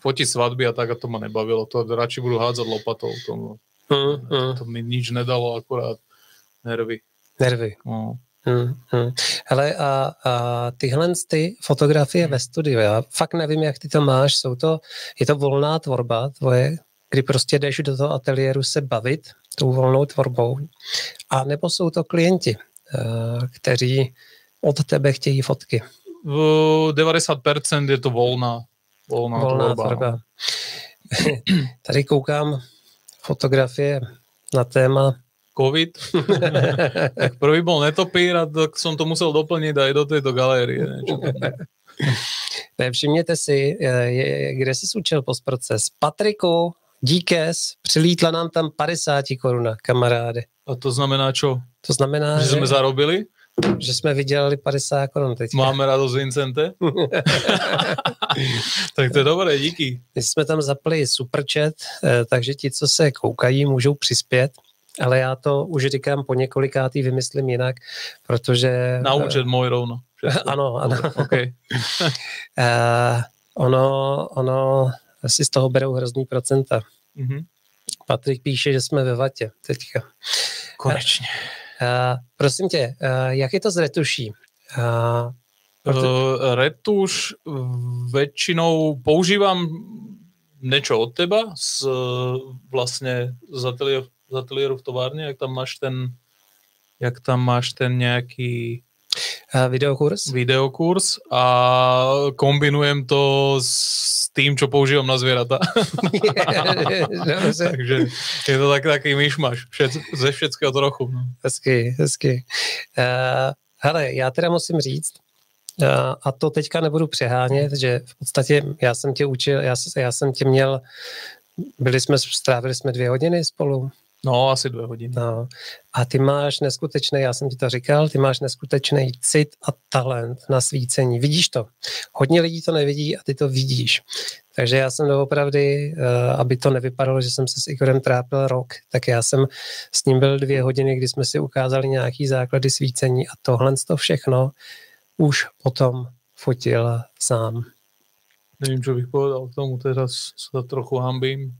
fotiť svadby a tak a to ma nebavilo. To radši budú hádzať lopatou. To, no. hmm, hmm. to mi nič nedalo, akurát nervy. Nervy. No. Hmm, hmm. Hele, a, a tyhle ty fotografie hmm. ve studiu, já fakt nevím, jak ty to máš. Jsou to, je to volná tvorba tvoje, kdy prostě jdeš do toho ateliéru se bavit tou volnou tvorbou. A nebo jsou to klienti, kteří od tebe chtějí fotky? devadesát procent je to volná, volná, volná tvorba. Tady koukám fotografie na téma COVID. Tak prvý byl netopír a tak jsem to musel doplnit a i do této galerie. Všimněte si, kde jsi učil postproces. Patriku, díkes, přilítla nám tam padesát korun, kamaráde. A to znamená čo? To znamená, že, že jsme zarobili? Že jsme vydělali padesát korun teď. Máme radost Vincente? Tak to je dobré, díky. My jsme tam zapli superchat, takže ti, co se koukají, můžou přispět, ale já to už říkám po několikátý vymyslím jinak, protože... Na účet můj rovno. Ano, ano. Okay. uh, ono, ono, asi z toho berou hrozný procenta. Mm-hmm. Patrik píše, že jsme ve vatě teďka. Konečně. Uh, prosím tě, uh, jak je to s retuší? Uh, proto... uh, retuš většinou používám něco od teba z, vlastně z ateliéru, z ateliéru v továrně, jak tam máš ten jak tam máš ten nějaký uh, videokurs? Videokurs a kombinujem to s tým, čo používám na zvieratá. Takže je to tak, taký myšmaš. Všet, ze všeckého trochu. No. Hezky, hezky. Uh, hele, já teda musím říct, uh, a to teďka nebudu přehánět, že v podstatě já jsem tě učil, já, já jsem tě měl, byli jsme, strávili jsme dvě hodiny spolu. No, asi dvě hodiny. No. A ty máš neskutečný, já jsem ti to říkal, ty máš neskutečný cit a talent na svícení. Vidíš to. Hodně lidí to nevidí a ty to vidíš. Takže já jsem doopravdy, aby to nevypadalo, že jsem se s Igorem trápil rok, tak já jsem s ním byl dvě hodiny, kdy jsme si ukázali nějaký základy svícení a tohle to všechno už potom fotil sám. Nevím, co bych povedal k tomu, teraz se trochu hambím.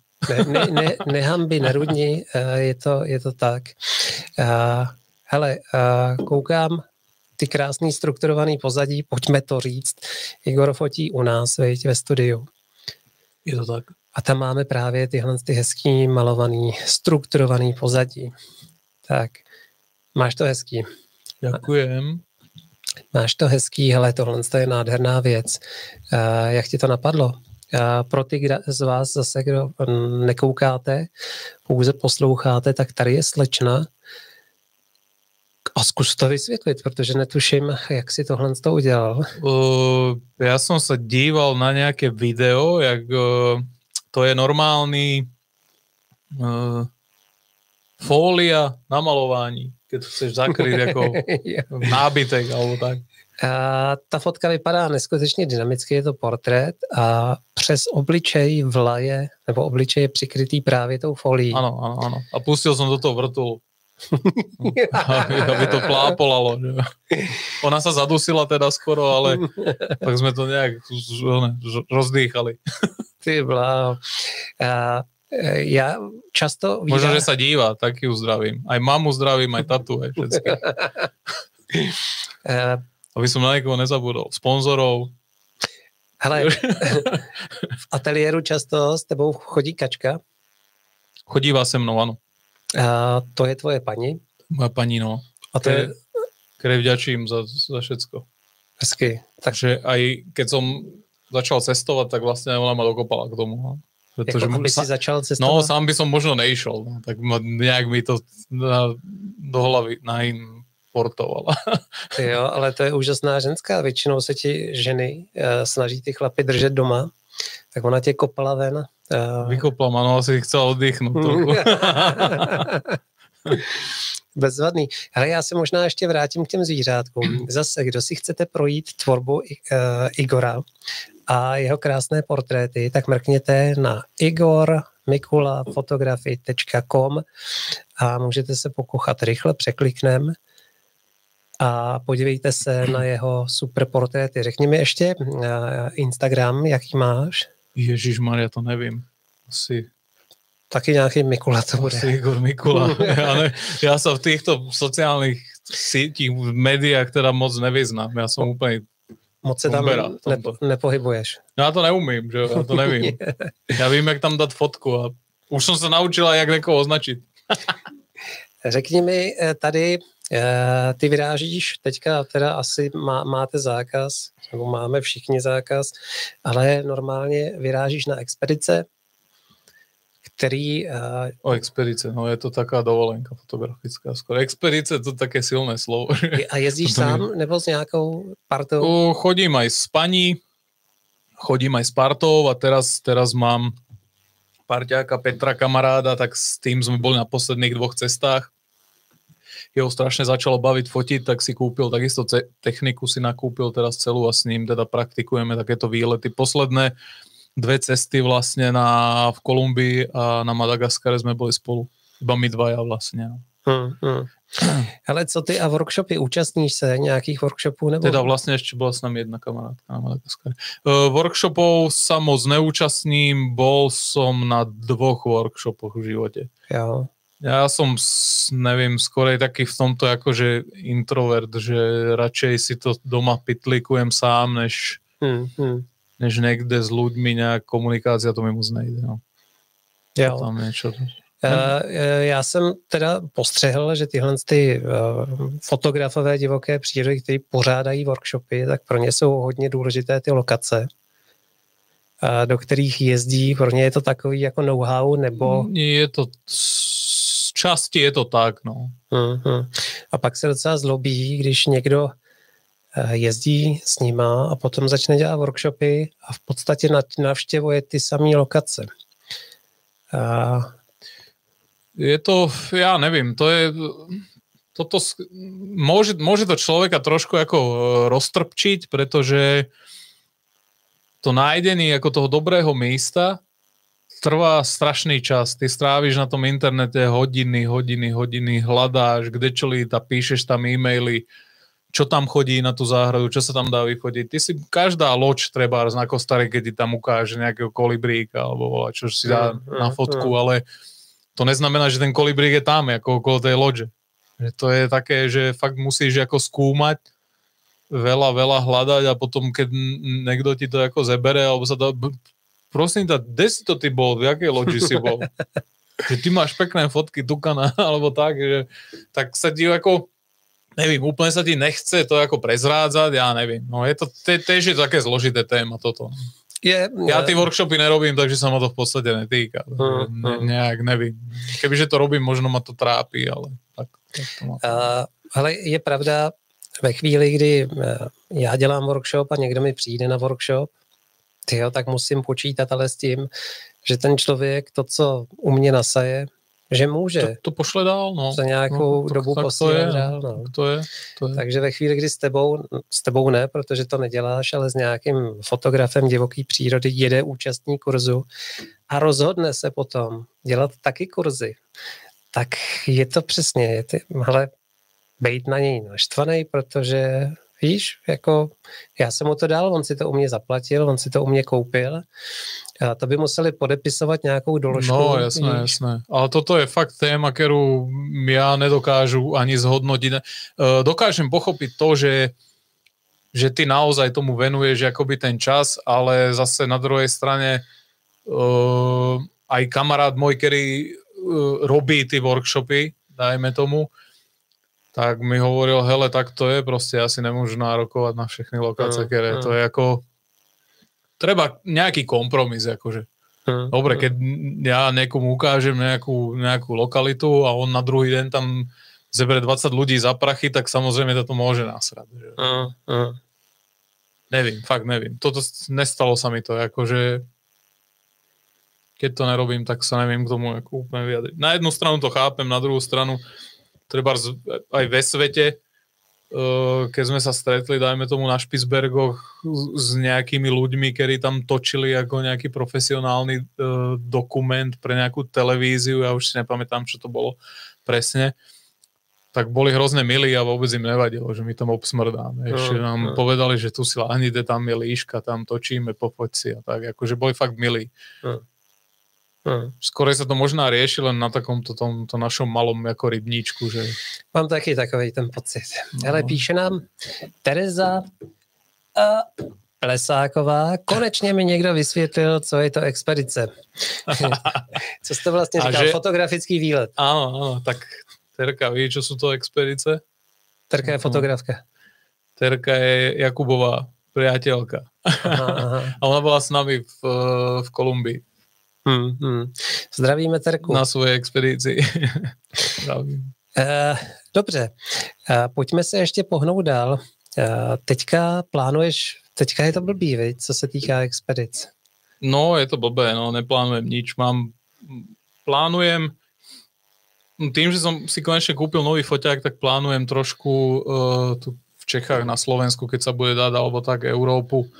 Ne, ne, nehambi, nerudni, je to, je to tak. Hele, koukám, ty krásný strukturovaný pozadí, pojďme to říct. Igor fotí u nás, viď, ve studiu. Je to tak. A tam máme právě tyhle ty hezký malovaný, strukturovaný pozadí. Tak, máš to hezký. Děkujem. Máš to hezký, hele, tohle je nádherná věc. Jak ti to napadlo? Pro ty z vás zase, kdo nekoukáte, pouze posloucháte, tak tady je slečna. A zkus to vysvětlit, protože netuším, jak si tohle to udělal. Uh, já jsem se díval na nějaké video, jak uh, to je normální uh, fólia na malování, když chceš zakryt jako nábytek alebo tak. A ta fotka vypadá neskutečně dynamicky, je to portrét a přes obličej vlaje, nebo obličej je přikrytý právě tou folií. Ano, ano, ano. A pustil jsem do toho vrtulu. Aby to plápolalo. Že? Ona se zadusila teda skoro, ale tak jsme to nějak rozdýchali. Ty bláho. A já často... Vydá... Možná, že se dívá, tak ji uzdravím. Aj mamu zdravím, aj tatu, aj všecky. Aby jsem na někoho nezabudol. Sponzorov. Hele, v ateliéru často s tebou chodí Kačka? Chodívá se mnou, ano. A to je tvoje paní? Moja paní, no. A to je... Které vďačím za, za všetko. Hezky. Takže aj keď som začal cestovat, tak vlastně ona ma dokopala k tomu. No. Protože jako, aby si začal cestovat? No, sám by som možno neišel. No. Tak nějak mi to na, do hlavy najím portovala. Jo, ale to je úžasná ženská. Většinou se ti ženy uh, snaží ty chlapy držet doma. Tak ona tě kopala ven. Vykopla, ano, asi chcela oddychnout. Bezvadný. Hele, já se možná ještě vrátím k těm zvířátkům. Zase, kdo si chcete projít tvorbu uh, Igora a jeho krásné portréty, tak mrkněte na igor mikula fotografii tečka com a můžete se pokochat rychle, překliknem a podívejte se na jeho super portréty. Řekni mi ještě uh, Instagram, jaký máš? Ježišmarja, to nevím. Asi... Taky nějaký Mikula to bude. Asi Igor Mikula. Já, ne, já se v těchto sociálních sítích, v médiách teda moc nevyznám. Já jsem úplně... Moc se tam uberá, nepo, nepohybuješ. Já to neumím, že? Já to nevím. Já vím, jak tam dát fotku a už jsem se naučila, jak někoho označit. Řekni mi tady... Ty vyrážíš, teďka teda asi má, máte zákaz, nebo máme všichni zákaz, ale normálně vyrážíš na expedice, který... O expedice, no je to taká dovolenka fotografická skoro. Expedice, to také silné slovo. A jezdíš sám nebo s nějakou partou? Chodím aj s paní, chodím aj s partou a teraz, teraz mám parťáka Petra kamaráda, tak s tým jsme byli na posledních dvoch cestách. Jeho strašne začalo baviť fotiť, tak si kúpil takisto ce- techniku, si nakúpil teraz celú a s ním teda praktikujeme takéto výlety. Posledné dve cesty vlastne na, v Kolumbii a na Madagaskare sme boli spolu. Iba my dvaja vlastne. Hmm, hmm. Ale co ty a workshopy? Účastníš se nějakých workshopů? Nebo... Teda vlastně ještě byla s nami jedna kamarádka na Madagaskare. Uh, workshopov sa moc neúčastním, bol som na dvoch workshopoch v živote. Jo. Ja som, neviem, skorej taký v tomto akože introvert, že radšej si to doma pitlikujem sám, než, hmm, hmm. než niekde s ľuďmi nejak komunikácia, to mi moc nejde. No. Jo. Tam niečo... Já jsem teda postřehl, že tyhle ty fotografové divoké přírody, kteří pořádají workshopy, tak pro ně jsou hodně důležité ty lokace, do kterých jezdí. Pro ně je to takový jako know-how, nebo... Je to... Části je to tak, no. Mm-hmm. A pak se docela zlobí, když někdo jezdí s nima a potom začne dělat workshopy a v podstatě navštěvuje ty samé lokace. A... Je to, já nevím, to je, toto, může, může to člověka trošku jako roztrpčit, protože to nájdení jako toho dobrého místa trvá strašný čas. Ty strávíš na tom internete hodiny, hodiny, hodiny, hľadáš, kde čo líta, píšeš tam e-maily, čo tam chodí na tú záhradu, čo sa tam dá vychodiť. Ty si, každá loď treba na Kostarike, ti tam ukáže nejakého kolibríka alebo vola, čo si dá na fotku, ale to neznamená, že ten kolibrík je tam, ako okolo tej loďe. To je také, že fakt musíš ako skúmať, veľa, veľa hľadať a potom, keď niekto ti to ako zebere alebo sa dá... Prosím ta, kde si to ty bol, v jaké loži si bol? Že ty máš pekné fotky Tukana, alebo tak, že tak sa ti jako, nevím, úplně sa ti nechce to jako prezrádzať, já nevím. No je to, tež je to také zložité téma toto. Je, já ty workshopy nerobím, takže se ma to v podstatě netýká. Hmm, ne, nějak nevím. Kebyže to robím, možno ma to trápí, ale tak. tak to má. A, ale je pravda, ve chvíli, kdy já dělám workshop a někdo mi přijde na workshop, tyjo, tak musím počítat ale s tím, že ten člověk to, co u mě nasaje, že může. To, to pošle dál, no. Za nějakou no, tak, dobu posílat dál, no. To je, to je. Takže ve chvíli, kdy s tebou, s tebou ne, protože to neděláš, ale s nějakým fotografem divoké přírody jede účastník kurzu a rozhodne se potom dělat taky kurzy. Tak je to přesně, je ty, hele, bejt na něj naštvaný, protože víš, jako já jsem mu to dal, on si to u mě zaplatil, on si to u mě koupil. A to by museli podepisovat nějakou doložku. No, jasné, víš? jasné. Ale toto je fakt téma, kterou já nedokážu ani zhodnotit. Dokážem pochopit to, že že ty naozaj tomu venuješ akoby ten čas, ale zase na druhej strane uh, aj kamarát môj, ktorý uh, robí ty workshopy, dajme tomu, tak mi hovoril, hele, tak to je, proste ja si nemôžu nárokovať na všechny lokácie, ktoré to je ako, treba nejaký kompromis, akože. Dobre, keď ja niekomu ukážem nejakú, nejakú lokalitu a on na druhý deň tam zebere dvadsať ľudí za prachy, tak samozrejme to môže násrať. Uh, uh. Nevím, fakt nevím. Toto nestalo sa mi to, akože keď to nerobím, tak sa neviem k tomu ako úplne vyjadriť. Na jednu stranu to chápem, na druhú stranu treba aj ve svete, keď sme sa stretli, dajme tomu na Špicbergoch s nejakými ľuďmi, ktorí tam točili ako nejaký profesionálny dokument pre nejakú televíziu, ja už si nepamätám, čo to bolo presne, tak boli hrozne milí a vôbec im nevadilo, že my tam obsmrdáme. Ešte nám no, no. povedali, že tu si láhnite, tam je líška, tam točíme, popoď si a tak. Akože boli fakt milí. No. No. Skoro sa to možná rieši len na takomto tomto našom malom jako rybníčku. Že... Mám taky takovej ten pocit. No. Hele, píše nám Tereza uh, Plesáková. Konečně mi někdo vysvětlil, co je to expedice. Co jste vlastně říkal? Že... Fotografický výlet. Áno, áno, tak... Terka, víš, čo sú to expedice? Terka je fotografka. Terka je Jakubová priateľka. Aha, aha. A ona bola s nami v, v Kolumbii. Hmm, hmm. Zdravíme Terku. Na svojej expedici. Zdravím. Uh, dobře, uh, pojďme se ještě pohnout dál. Uh, teďka plánuješ, teďka je to blbý, viď, co se týká expedic. No, je to blbé, no, neplánujem nič. Mám, plánujem... Tým, že som si konečne kúpil nový foťák, tak plánujem trošku uh, tu v Čechách, na Slovensku, keď sa bude dať, alebo tak Európu,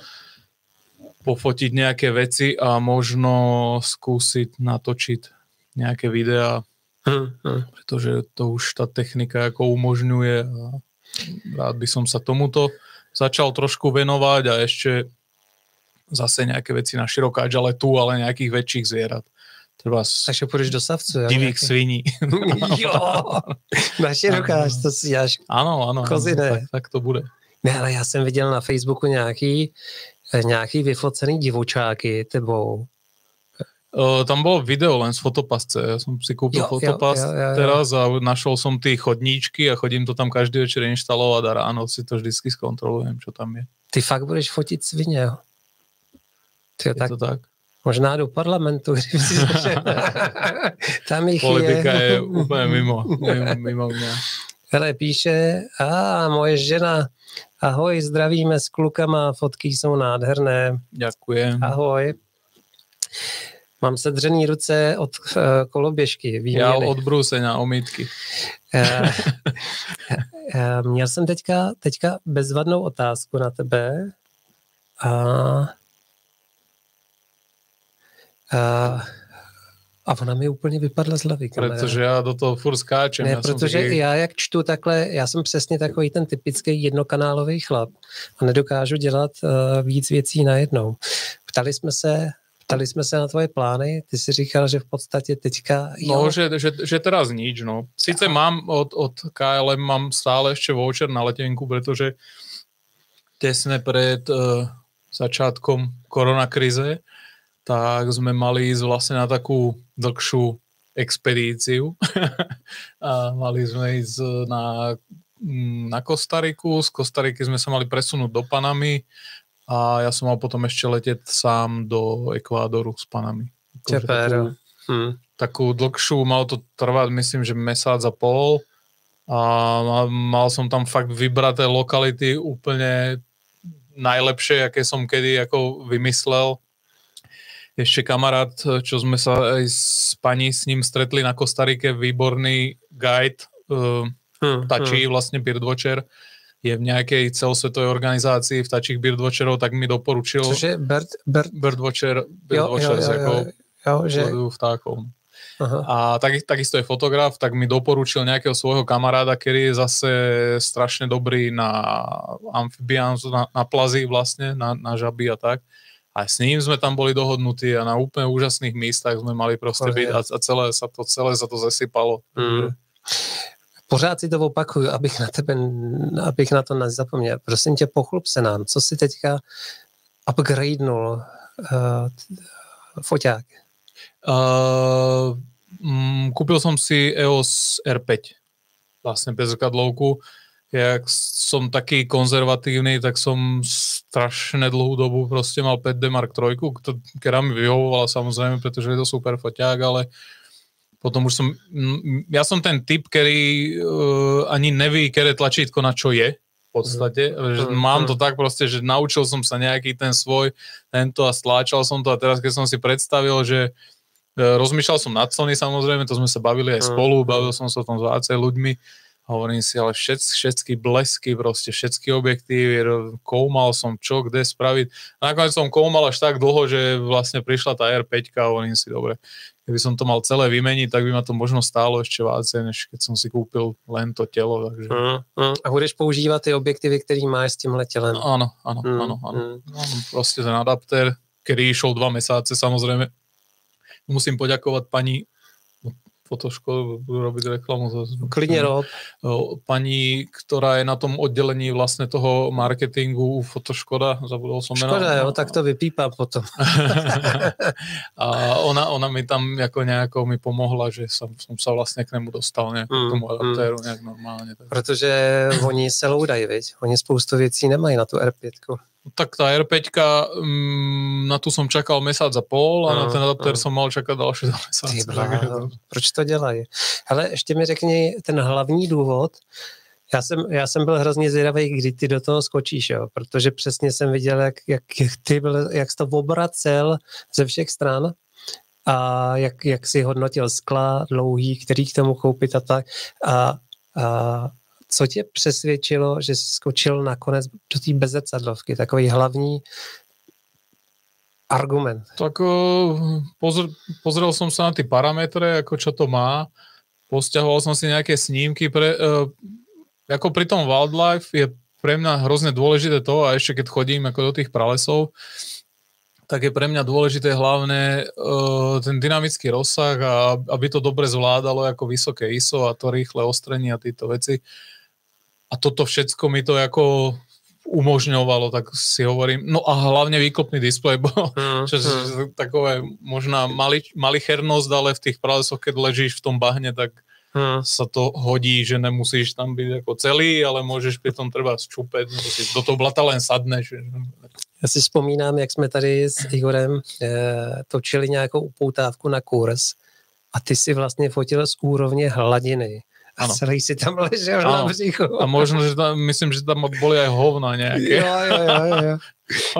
pofotiť nejaké veci a možno skúsiť natočiť nejaké videá, pretože to už tá technika ako umožňuje a rád by som sa tomuto začal trošku venovať a ešte zase nejaké veci na širokáč, ale tu, ale nejakých väčších zvierat. Třeba takže půjdeš do savců. Divých sviní. Jo, na širokáž, to si děláš. Ano, ano, kozy, ano tak, tak to bude. Ne, ale já jsem viděl na Facebooku nějaký, nějaký vyfocený divočáky tebou. Uh, tam bylo video len z fotopasce. Já jsem si koupil jo, fotopas jo, jo, jo, jo. teraz a našel jsem ty chodníčky a chodím to tam každý večer instalovat a ráno si to vždycky zkontrolujem, čo tam je. Ty fakt budeš fotit svině, jo? Je tak... to tak? Možná do parlamentu, když si začal. Tam jich politika je. je úplně mimo. mimo, mimo mě. Hele, píše, a moje žena, ahoj, zdravíme s klukama, fotky jsou nádherné. Ďakujem. Ahoj. Mám sedřený ruce od uh, koloběžky. Výměny. Já od brusena, omítky. uh, uh, měl jsem teďka, teďka bezvadnou otázku na tebe. A... Uh, A, a ona mi úplně vypadla z hlavy. Protože já do toho furt skáčem. Ne, já protože jsem taky... já jak čtu takhle, já jsem přesně takový ten typický jednokanálový chlap a nedokážu dělat uh, víc věcí najednou. Ptali jsme se, ptali jsme se na tvoje plány, ty jsi říkal, že v podstatě teďka... Jo. No, že, že, že teraz nič, no. Sice mám od, od K L M mám stále ještě voucher na letenku, protože těsně před uh, začátkom koronakrize tak sme mali ísť vlastne na takú dlhšiu expedíciu a mali sme ísť na, na Kostariku, z Kostariky sme sa mali presunúť do Panamy a ja som mal potom ešte letieť sám do Ekvádoru s Panamy. Takú, hmm. takú dlhšiu, malo to trvať myslím, že mesiac a pol a mal som tam fakt vybraté lokality úplne najlepšie, aké som kedy ako vymyslel. Ešte kamarát, čo sme sa aj s pani s ním stretli na Kostarike, výborný guide, uh, hmm, tačí hmm. vlastne birdwatcher, je v nejakej celosvetovej organizácii v tačích birdwatcherov, tak mi doporučil. Cože? Bird, bird... Birdwatcher, birdwatcher, jo, jo, jo, jo, jo, jo, že... vtákov. Aha. A tak, takisto je fotograf, tak mi doporučil nejakého svojho kamaráda, ktorý je zase strašne dobrý na amfibiánzu, na, na plazy vlastne, na, na žaby a tak. A s ním sme tam boli dohodnutí a na úplne úžasných místach sme mali proste byť a, a celé sa to, celé sa to zasypalo. Mm. Pořád si to opakuju, abych na tebe, abych na to nezapomněl. Prosím tě, pochlub se nám. Co si teďka upgradenul uh, foťák? Uh, mm, kúpil som si E O S R päť. Vlastne bez zrkadlovku. Jak som taký konzervatívny, tak som strašne dlhú dobu proste mal päť D Mark tri, ktorá mi vyhovovala samozrejme, pretože je to super foťák, ale potom už som, ja som ten typ, ktorý uh, ani neví, ktoré tlačítko na čo je, v podstate. Mm. Mám to tak proste, že naučil som sa nejaký ten svoj, tento a stláčal som to a teraz, keď som si predstavil, že uh, rozmýšľal som nad Sony samozrejme, to sme sa bavili aj spolu, bavil som sa o tom s A C ľuďmi, hovorím si, ale všet, všetky blesky proste, všetky objektívy, koumal som čo, kde spraviť. Nakoniec som koumal až tak dlho, že vlastne prišla tá R päť a hovorím si, dobre, keby som to mal celé vymeniť, tak by ma to možno stálo ešte více, než keď som si kúpil len to telo. Takže... Mm, mm. A budeš používat ty objektivy, který máš s tímhle tělem? No, ano, ano, mm, ano, ano. Mm. Mám prostě ten adaptér, který šel dva mesáce samozřejmě. Musím poděkovat paní Fotoškoda, budu robiť reklamu. Klidně rob. Paní, která je na tom oddělení vlastně toho marketingu Fotoškoda, zabudol som jméno. Škoda, jo, tak to vypípá potom. A ona, ona mi tam jako nějakou mi pomohla, že jsem se vlastně k němu dostal nějak, mm, k tomu adaptéru mm. nějak normálně. Tak. Protože oni se loudají, viď? Oni spoustu věcí nemají na tu R pět. Tak tá er päťka, mm, na tu som čakal mesiac a pol a mm, na ten adaptér mm. som mal čakat další dva mesáce. Bláho, proč to dělají? Hele, ještě mi řekni ten hlavní důvod. Já jsem, já jsem byl hrozně zvědavý, kdy ty do toho skočíš, jo? Protože přesně jsem viděl, jak, jak, ty byl, jak jsi to obracel ze všech stran a jak, jak si hodnotil skla, dlouhý, který k tomu koupit a tak. A, a co tě přesvědčilo, že jsi skočil nakonec do té bezrcadlovky? Takový hlavní argument. Tak pozr, pozrel jsem se na ty parametry, jako čo to má. Posťahoval jsem si nějaké snímky. Pre, jako pri tom wildlife je pre mňa hrozně důležité to, a ještě keď chodím jako do těch pralesov, tak je pre mňa dôležité hlavne uh, ten dynamický rozsah a aby to dobre zvládalo ako vysoké I S O a to rýchle ostrenie a týto veci. A toto všetko mi to jako umožňovalo, tak si hovorím. No a hlavne výklopný displej, bo mm, čo, mm. takové možná mali, malichernosť, ale v tých pralesoch, keď ležíš v tom bahne, tak hmm. sa to hodí, že nemusíš tam byť ako celý, ale môžeš pritom treba zčupet, do toho blata len sadneš. Já si vzpomínám, jak jsme tady s Igorem eh, točili nějakou upoutávku na kurz a ty si vlastně fotil z úrovně hladiny. A ano. Celý si tam ležel ano. na břichu. A možno, že tam, myslím, že tam byly aj hovna nějaké. Jo, jo, jo, jo.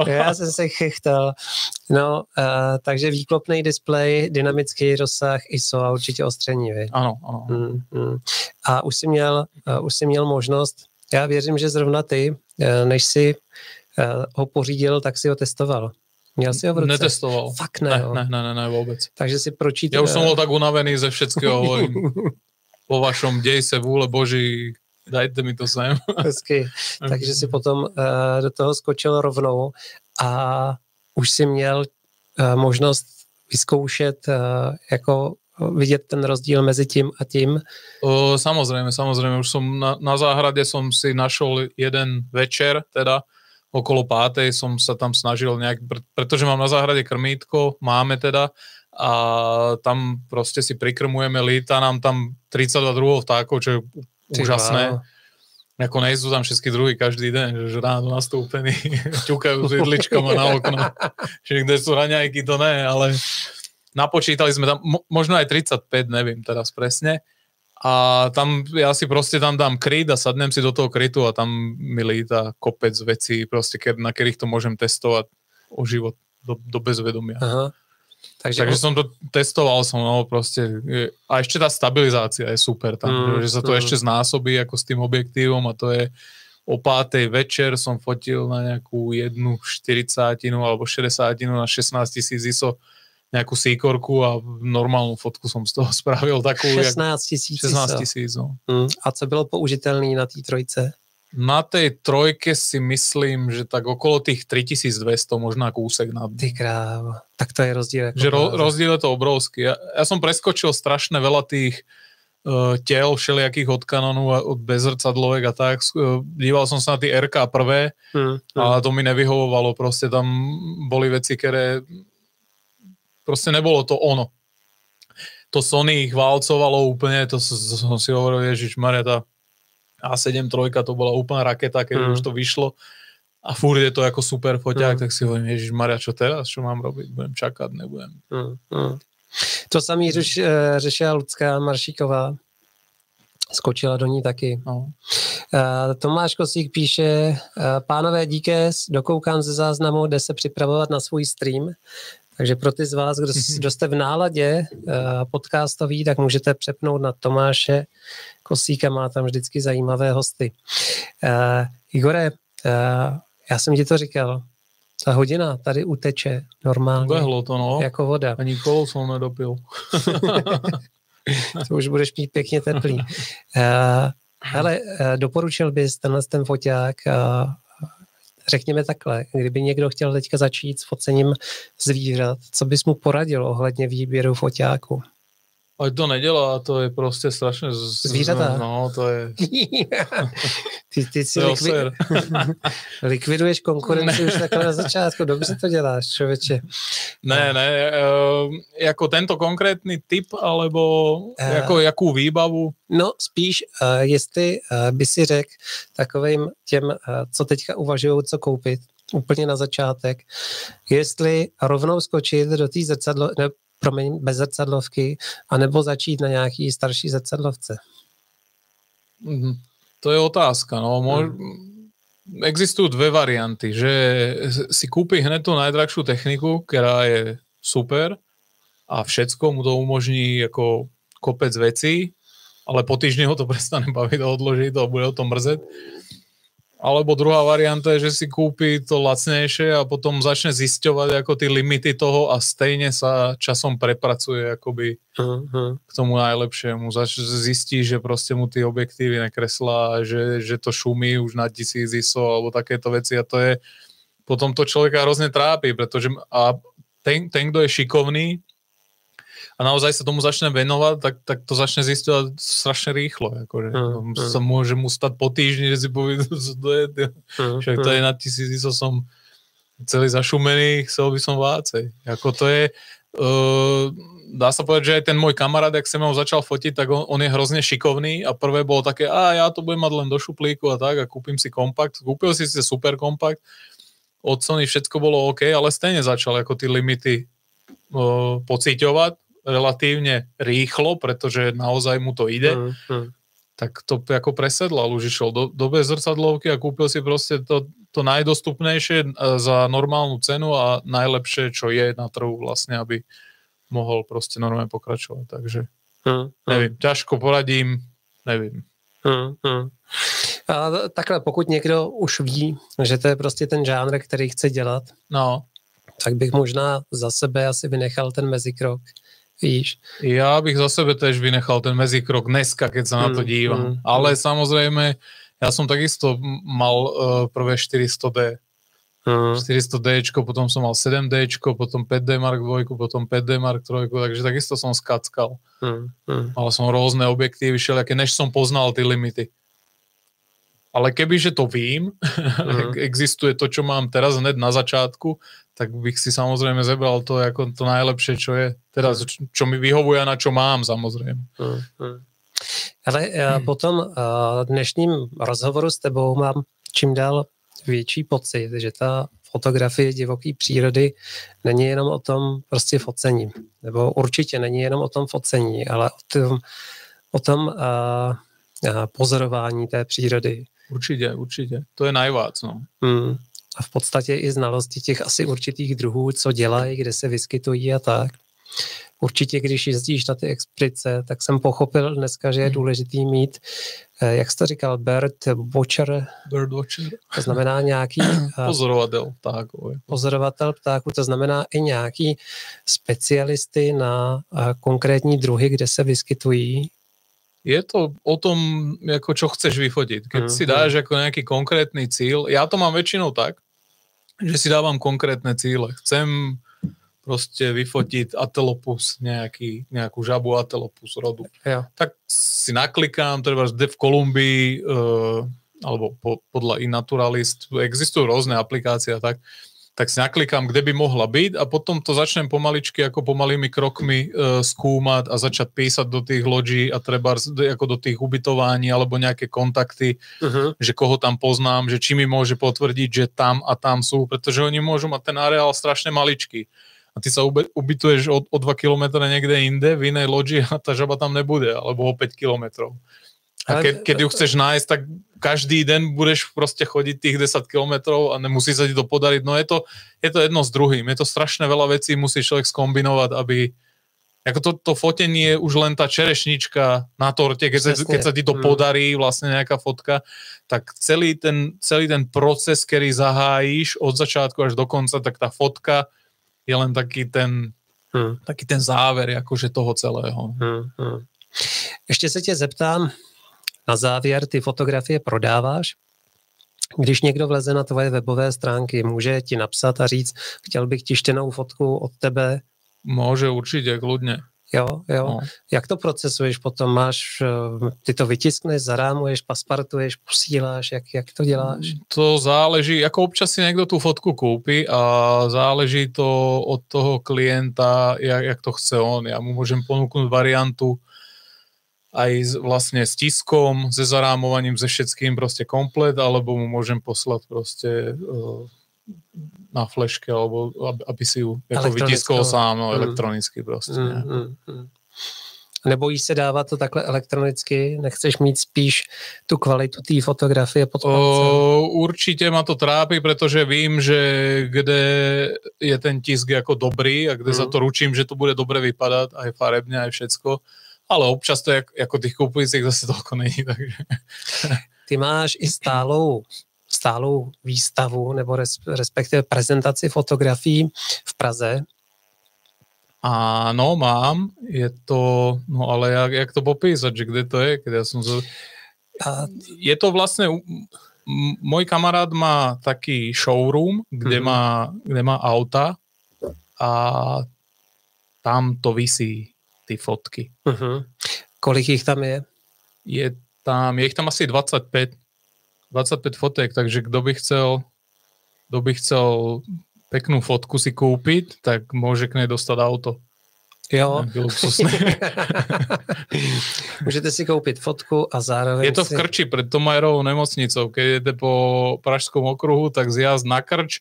Já jsem se chechtal. No, uh, takže výklopný displej, dynamický rozsah, I S O a určitě ostření. Vy? Ano, ano. Mm, mm. A už jsi měl, uh, už jsi měl možnost, já věřím, že zrovna ty, uh, než si uh, ho pořídil, tak si ho testoval. Měl si ho v ruce? Netestoval. Fakt ne, ne, ne, ne, ne, ne, vůbec. Takže si pročítal. Já už jsem byl tak unavený ze všeckého. Po vašom děj se vůle boží, dajte mi to sem. Hezky. Takže si potom uh, do toho skočil rovnou a už si měl uh, možnost vyzkoušet, uh, jako vidět ten rozdíl mezi tím a tím. Uh, samozřejmě, samozřejmě. Už jsem na, na záhradě jsem si našel jeden večer, teda okolo pátej jsem se tam snažil nějak, protože mám na záhradě krmítko, máme teda, a tam prostě si prikrmujeme lítá nám tam tridsaťdva druhov vtákov, čo je úžasné. Jako nejsou tam všetky druhy každý den, že ráno nastoupený ťukajú s vidličkama na okno. Že kde sú raňajky, to ne, ale napočítali sme tam možno aj tridsaťpäť, nevím teraz presne. A tam ja si prostě tam dám kryt a sadnem si do toho krytu a tam mi lítá kopec vecí, prostě, na kterých to môžem testovať o život do, do bezvedomia. Aha. Takže, Takže som to testoval som, no proste, a ešte tá stabilizácia je super tam, mm, že sa to mm. ešte znásobí ako s tým objektívom a to je o pátej večer som fotil na nejakú jednu štyridsiatinu alebo šesťdesiatinu na šestnásťtisíc I S O nějakou sejkorku a normálnou fotku jsem z toho spravil takovou. šestnáct tisíc. šestnáct tisíc, no. Hmm. A co bylo použitelné na té trojce? Na tej trojke si myslím, že tak okolo tých tři tisíce dvě stě možná kúsek na... Ty kráva, tak to je rozdíl. Že ro- rozdíl je to obrovský. Ja, ja som preskočil strašne veľa tých uh, tiel všelijakých od Canonu a od bezrcadlovek a tak. Uh, díval som sa na tí er ká prvé, hmm, hmm. ale to mi nevyhovovalo. Proste tam boli veci, ktoré... Proste nebolo to ono. To Sony ich válcovalo úplne, to som si hovoril, ježišmarja, tá A sedm tři to byla úplná raketa, keď mm. už to vyšlo a furt je to jako super foťák, mm. tak si hovorím, ježišmarja, čo teraz, čo mám robiť, budem čakat, nebudem. Mm. Mm. To samý řeš, řešila Lucka Maršíková, skočila do ní taky. No. Tomáš Košík píše, pánové, díkes, dokoukám ze záznamu, jde se připravovat na svůj stream. Takže pro ty z vás, kdo, kdo jste v náladě podcastový, tak můžete přepnout na Tomáše Košíka, má tam vždycky zajímavé hosty. Uh, Igore, uh, já jsem ti to říkal, ta hodina tady uteče normálně. Ubehlo to, no. Jako voda. Ani kolu jsem nedopil. To už budeš mít pěkně teplý. Uh, hele, uh, doporučil bys tenhle ten foťák, uh, řekněme takhle, kdyby někdo chtěl teďka začít s focením zvířat, co bys mu poradil ohledně výběru foťáku? Ať to nedělá, to je prostě strašně... Zvířata? No, to je... ty, ty si likvi... likviduješ konkurenci už takhle na začátku, dobře to děláš, člověče. Ne, ne, jako tento konkrétní typ, alebo jako jakou výbavu? No, spíš, jestli by si řekl takovým těm, co teďka uvažují, co koupit, úplně na začátek, jestli rovnou skočit do té zrcadlo... Ne, promiň, bez zrcadlovky, anebo začít na nějaký starší zrcadlovce? To je otázka. No. Mož... Existují dvě varianty, že si koupí hned tu najdražší techniku, která je super a všecko mu to umožní jako kopec věcí, ale po týždni ho to přestane bavit a odloží to a bude ho to mrzet. Alebo druhá varianta je, že si kúpi to lacnejšie a potom začne zisťovať ako ty limity toho a stejne sa časom prepracuje akoby uh-huh. k tomu najlepšiemu. Zač- zistí, že proste mu ty objektívy nekreslá, že, že to šumí už na tisíc í es ó alebo takéto veci a to je, potom to človeka hrozne trápi, pretože a ten, ten, kto je šikovný a naozaj sa tomu začne venovať, tak, tak to začne zisťovať strašne rýchlo. Akože. Mm, mm. Sa môže mu stať po týždni, že si povie, to je, mm, však to mm. je na tisíc, co som celý zašumený, chcel by som vácej. Jako to je, uh, dá sa povedať, že aj ten môj kamarát, jak som ho začal fotiť, tak on, on je hrozne šikovný a prvé bolo také, a ja to budem mať len do šuplíku a tak a kúpim si kompakt. Kúpil si si super kompakt, od Sony všetko bolo OK, ale stejne začal ako ty limity uh, pociťovať relatívne rýchlo, pretože naozaj mu to ide, mm, mm. tak to jako presedlal, už išiel do, do bez zrcadlovky a kúpil si proste to, to najdostupnejšie za normálnu cenu a najlepšie, čo je na trhu vlastne, aby mohol proste normálne pokračovať. Takže mm, mm. nevím, ťažko poradím, nevím. Mm, mm. A takhle, pokud někdo už ví, že to je prostě ten žánr, který chce dělat, no. tak bych možná za sebe asi vynechal ten mezikrok. Víš. Já bych za sebe tež vynechal ten mezikrok dneska, keď sa na to dívam. Mm, mm, Ale mm. samozrejme, ja som takisto mal uh, prvé čtyři sta dé. Mm. čtyři sta déčko, potom som mal sedm déčko, potom pět dé Mark dva, potom pět dé Mark tři, takže takisto som skackal. Mm, mm. Ale som rôzne objektívy všelijaké, než som poznal ty limity. Ale kebyže to vím, mm. existuje to, čo mám teraz hned na začátku, tak bych si samozřejmě zebral to jako to nejlepší, čo je, teda čo mi vyhovuje a na čo mám samozřejmě. Mm. Mm. Ale mm. po tom dnešním rozhovoru s tebou mám čím dál větší pocit, že ta fotografie divoké přírody není jenom o tom prostě focení, nebo určitě není jenom o tom focení, ale o tom, o tom a, a pozorování té přírody. Určitě, určitě. To je nejvác, no. Mm. A v podstatě i znalosti těch asi určitých druhů, co dělají, kde se vyskytují a tak. určitě, když jezdíš na ty expedice, tak jsem pochopil dneska, že je důležitý mít, jak jste říkal, bird watcher, bird watcher. To znamená nějaký pozorovatel ptáků. Pozorovatel ptáků, to znamená i nějaký specialisty na konkrétní druhy, kde se vyskytují. Je to o tom, ako čo chceš vyfotiť. Keď mm-hmm. si dáš ako nejaký konkrétny cíl, ja to mám väčšinou tak, že si dávam konkrétne cíle. Chcem proste vyfotiť Atelopus, nejaký, nejakú žabu Atelopus rodu. Ja. Tak si naklikám, treba v Kolumbii, uh, alebo po, podľa iNaturalist, existujú rôzne aplikácie a tak, tak si naklikám, kde by mohla byť a potom to začnem pomaličky, ako pomalými krokmi e, skúmať a začať písať do tých lodží a treba ako do tých ubytování alebo nejaké kontakty, uh-huh. že koho tam poznám, že či mi môže potvrdiť, že tam a tam sú, pretože oni môžu mať ten areál strašne maličký. A ty sa ube, ubytuješ o, o dva kilometre niekde inde, v inej lodži a ta žaba tam nebude, alebo o päť kilometrov. A ke, keď ju chceš nájsť, tak každý den budeš proste chodiť tých desať kilometrov a nemusí sa ti to podariť. No je to, je to jedno s druhým. Je to strašne veľa vecí, musí človek skombinovať, aby... Jako to, to fotenie je už len tá čerešnička na torte, keď, sa, keď sa ti to podarí, vlastne nejaká fotka, tak celý ten, celý ten proces, ktorý zahájíš od začiatku až do konca, tak tá fotka je len taký ten, hmm. taký ten záver akože toho celého. Hmm, hmm. Ešte sa ťa zeptám, na závěr, ty fotografie prodáváš. Když někdo vleze na tvoje webové stránky, může ti napsat a říct, chtěl bych tištěnou fotku od tebe? Může určitě, kludně. Jo, jo. No. Jak to procesuješ potom? Máš, ty to vytiskneš, zarámuješ, paspartuješ, posíláš, jak, jak to děláš? To záleží, jako občas si někdo tu fotku koupí a záleží to od toho klienta, jak, jak to chce on. Já mu můžem ponúknuť variantu aj vlastne s tiskom, se zarámovaním, se všetkým proste komplet, alebo mu môžem poslať proste uh, na fleške, alebo aby si ju jako vytiskol sám, no, mm. elektronicky proste. Mm, mm, mm. Nebojíš se dávat to takhle elektronicky? Nechceš mít spíš tu kvalitu té fotografie pod palcem? Určitě ma to trápí, protože vím, že kde je ten tisk jako dobrý a kde mm. za to ručím, že to bude dobre vypadat, aj farebně, aj všecko. Ale občas to je, jako těch kupujících zase toliko není, takže... Ty máš i stálou, stálou výstavu, nebo res, respektive prezentaci fotografií v Praze. Ano, mám. Je to... No ale jak, jak to popísať, že kde to je? Kde ja som... A... Je to vlastně... Můj kamarád má taký showroom, kde, mm-hmm. má, kde má auta a tam to visí. Ty fotky. Uh-huh. Kolik jich tam je? Je tam, je jich tam asi dvacet pět fotek, takže kdo by chcel, kdo by chcel peknou fotku si koupit, tak může k nej dostat auto. Jo. Můžete si koupit fotku a zároveň... Je to v Krči před Tomajerovou nemocnicou. Keď jdete po Pražském okruhu, tak zjazd na Krč.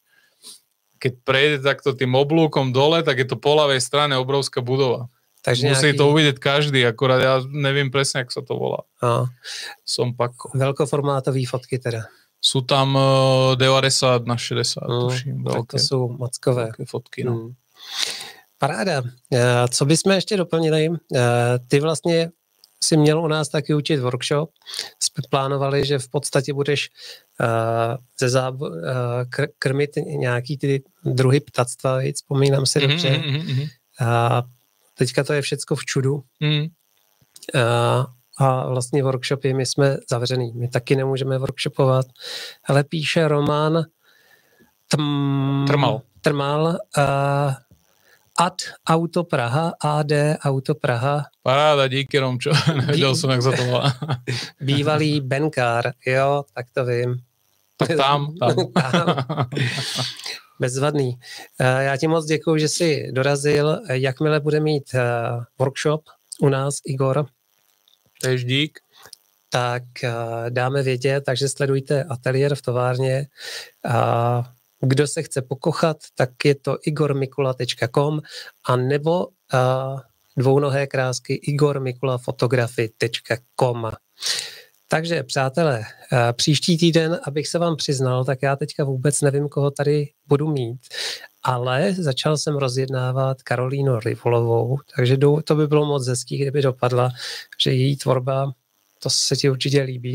Keď prejdete takto tým oblúkom dole, tak je to po ľavej strane obrovská budova. Takže musí nějaký... to uvidět každý, akorát já nevím přesně, jak se to volá. A. Som pak... Velkoformátový fotky teda. Jsou tam uh, devadesát na šedesát, no, tuším. Tak to jsou mackové. Fotky, no. Hmm. Paráda. Co bychom ještě doplnili? Ty vlastně si měl u nás taky učit workshop. Jsme plánovali, že v podstatě budeš uh, ze záb- uh, kr- krmit nějaký ty druhy ptactva, vzpomínám si dobře. Mm-hmm, mm-hmm. A teďka to je všecko v čudu. Mm. A, a vlastně workshopy, my jsme zavřený. My taky nemůžeme workshopovat. Ale píše Roman tm, Trmal. Trmal a, ad Autopraha, á dé Autopraha. Paráda, díky Romčo. Nevěděl jsem, jak za to volá. Bývalý Benkár, jo, tak to vím. Tak tam, tam. tam. Bezvadný. Já ti moc děkuju, že jsi dorazil. Jakmile bude mít workshop u nás, Igor. Tež dík. Tak dáme vědět, takže sledujte Ateliér v továrně. A kdo se chce pokochat, tak je to igor mikula tečka com a nebo dvounohé krásky igor mikula fotografy tečka com. Takže přátelé, příští týden, abych se vám přiznal, tak já teďka vůbec nevím, koho tady budu mít, ale začal jsem rozjednávat Karolínu Rivolovou, takže to by bylo moc hezký, kdyby dopadla, že její tvorba, to se ti určitě líbí.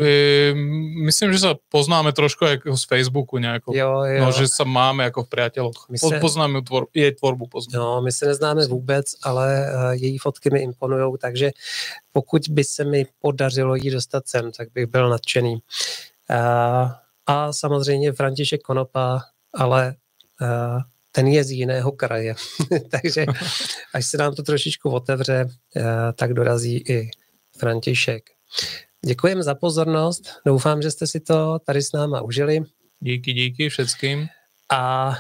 Myslím, že se poznáme trošku jako z Facebooku nějakou. Jo, jo. No, že se máme jako v přáteloch. Se... Poznáme tvor... její tvorbu. Poznáme. No, my se neznáme vůbec, ale její fotky mi imponujou, takže pokud by se mi podařilo jí dostat sem, tak bych byl nadšený. A, a samozřejmě František Konopa, ale a, ten je z jiného kraje. Takže až se nám to trošičku otevře, a, tak dorazí i František. Děkujeme za pozornost, doufám, že jste si to tady s náma užili. Díky, díky všem. A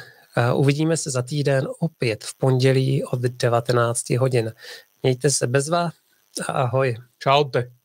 uvidíme se za týden opět v pondělí od devatenácti hodin. Mějte se bezva a ahoj. Čaute.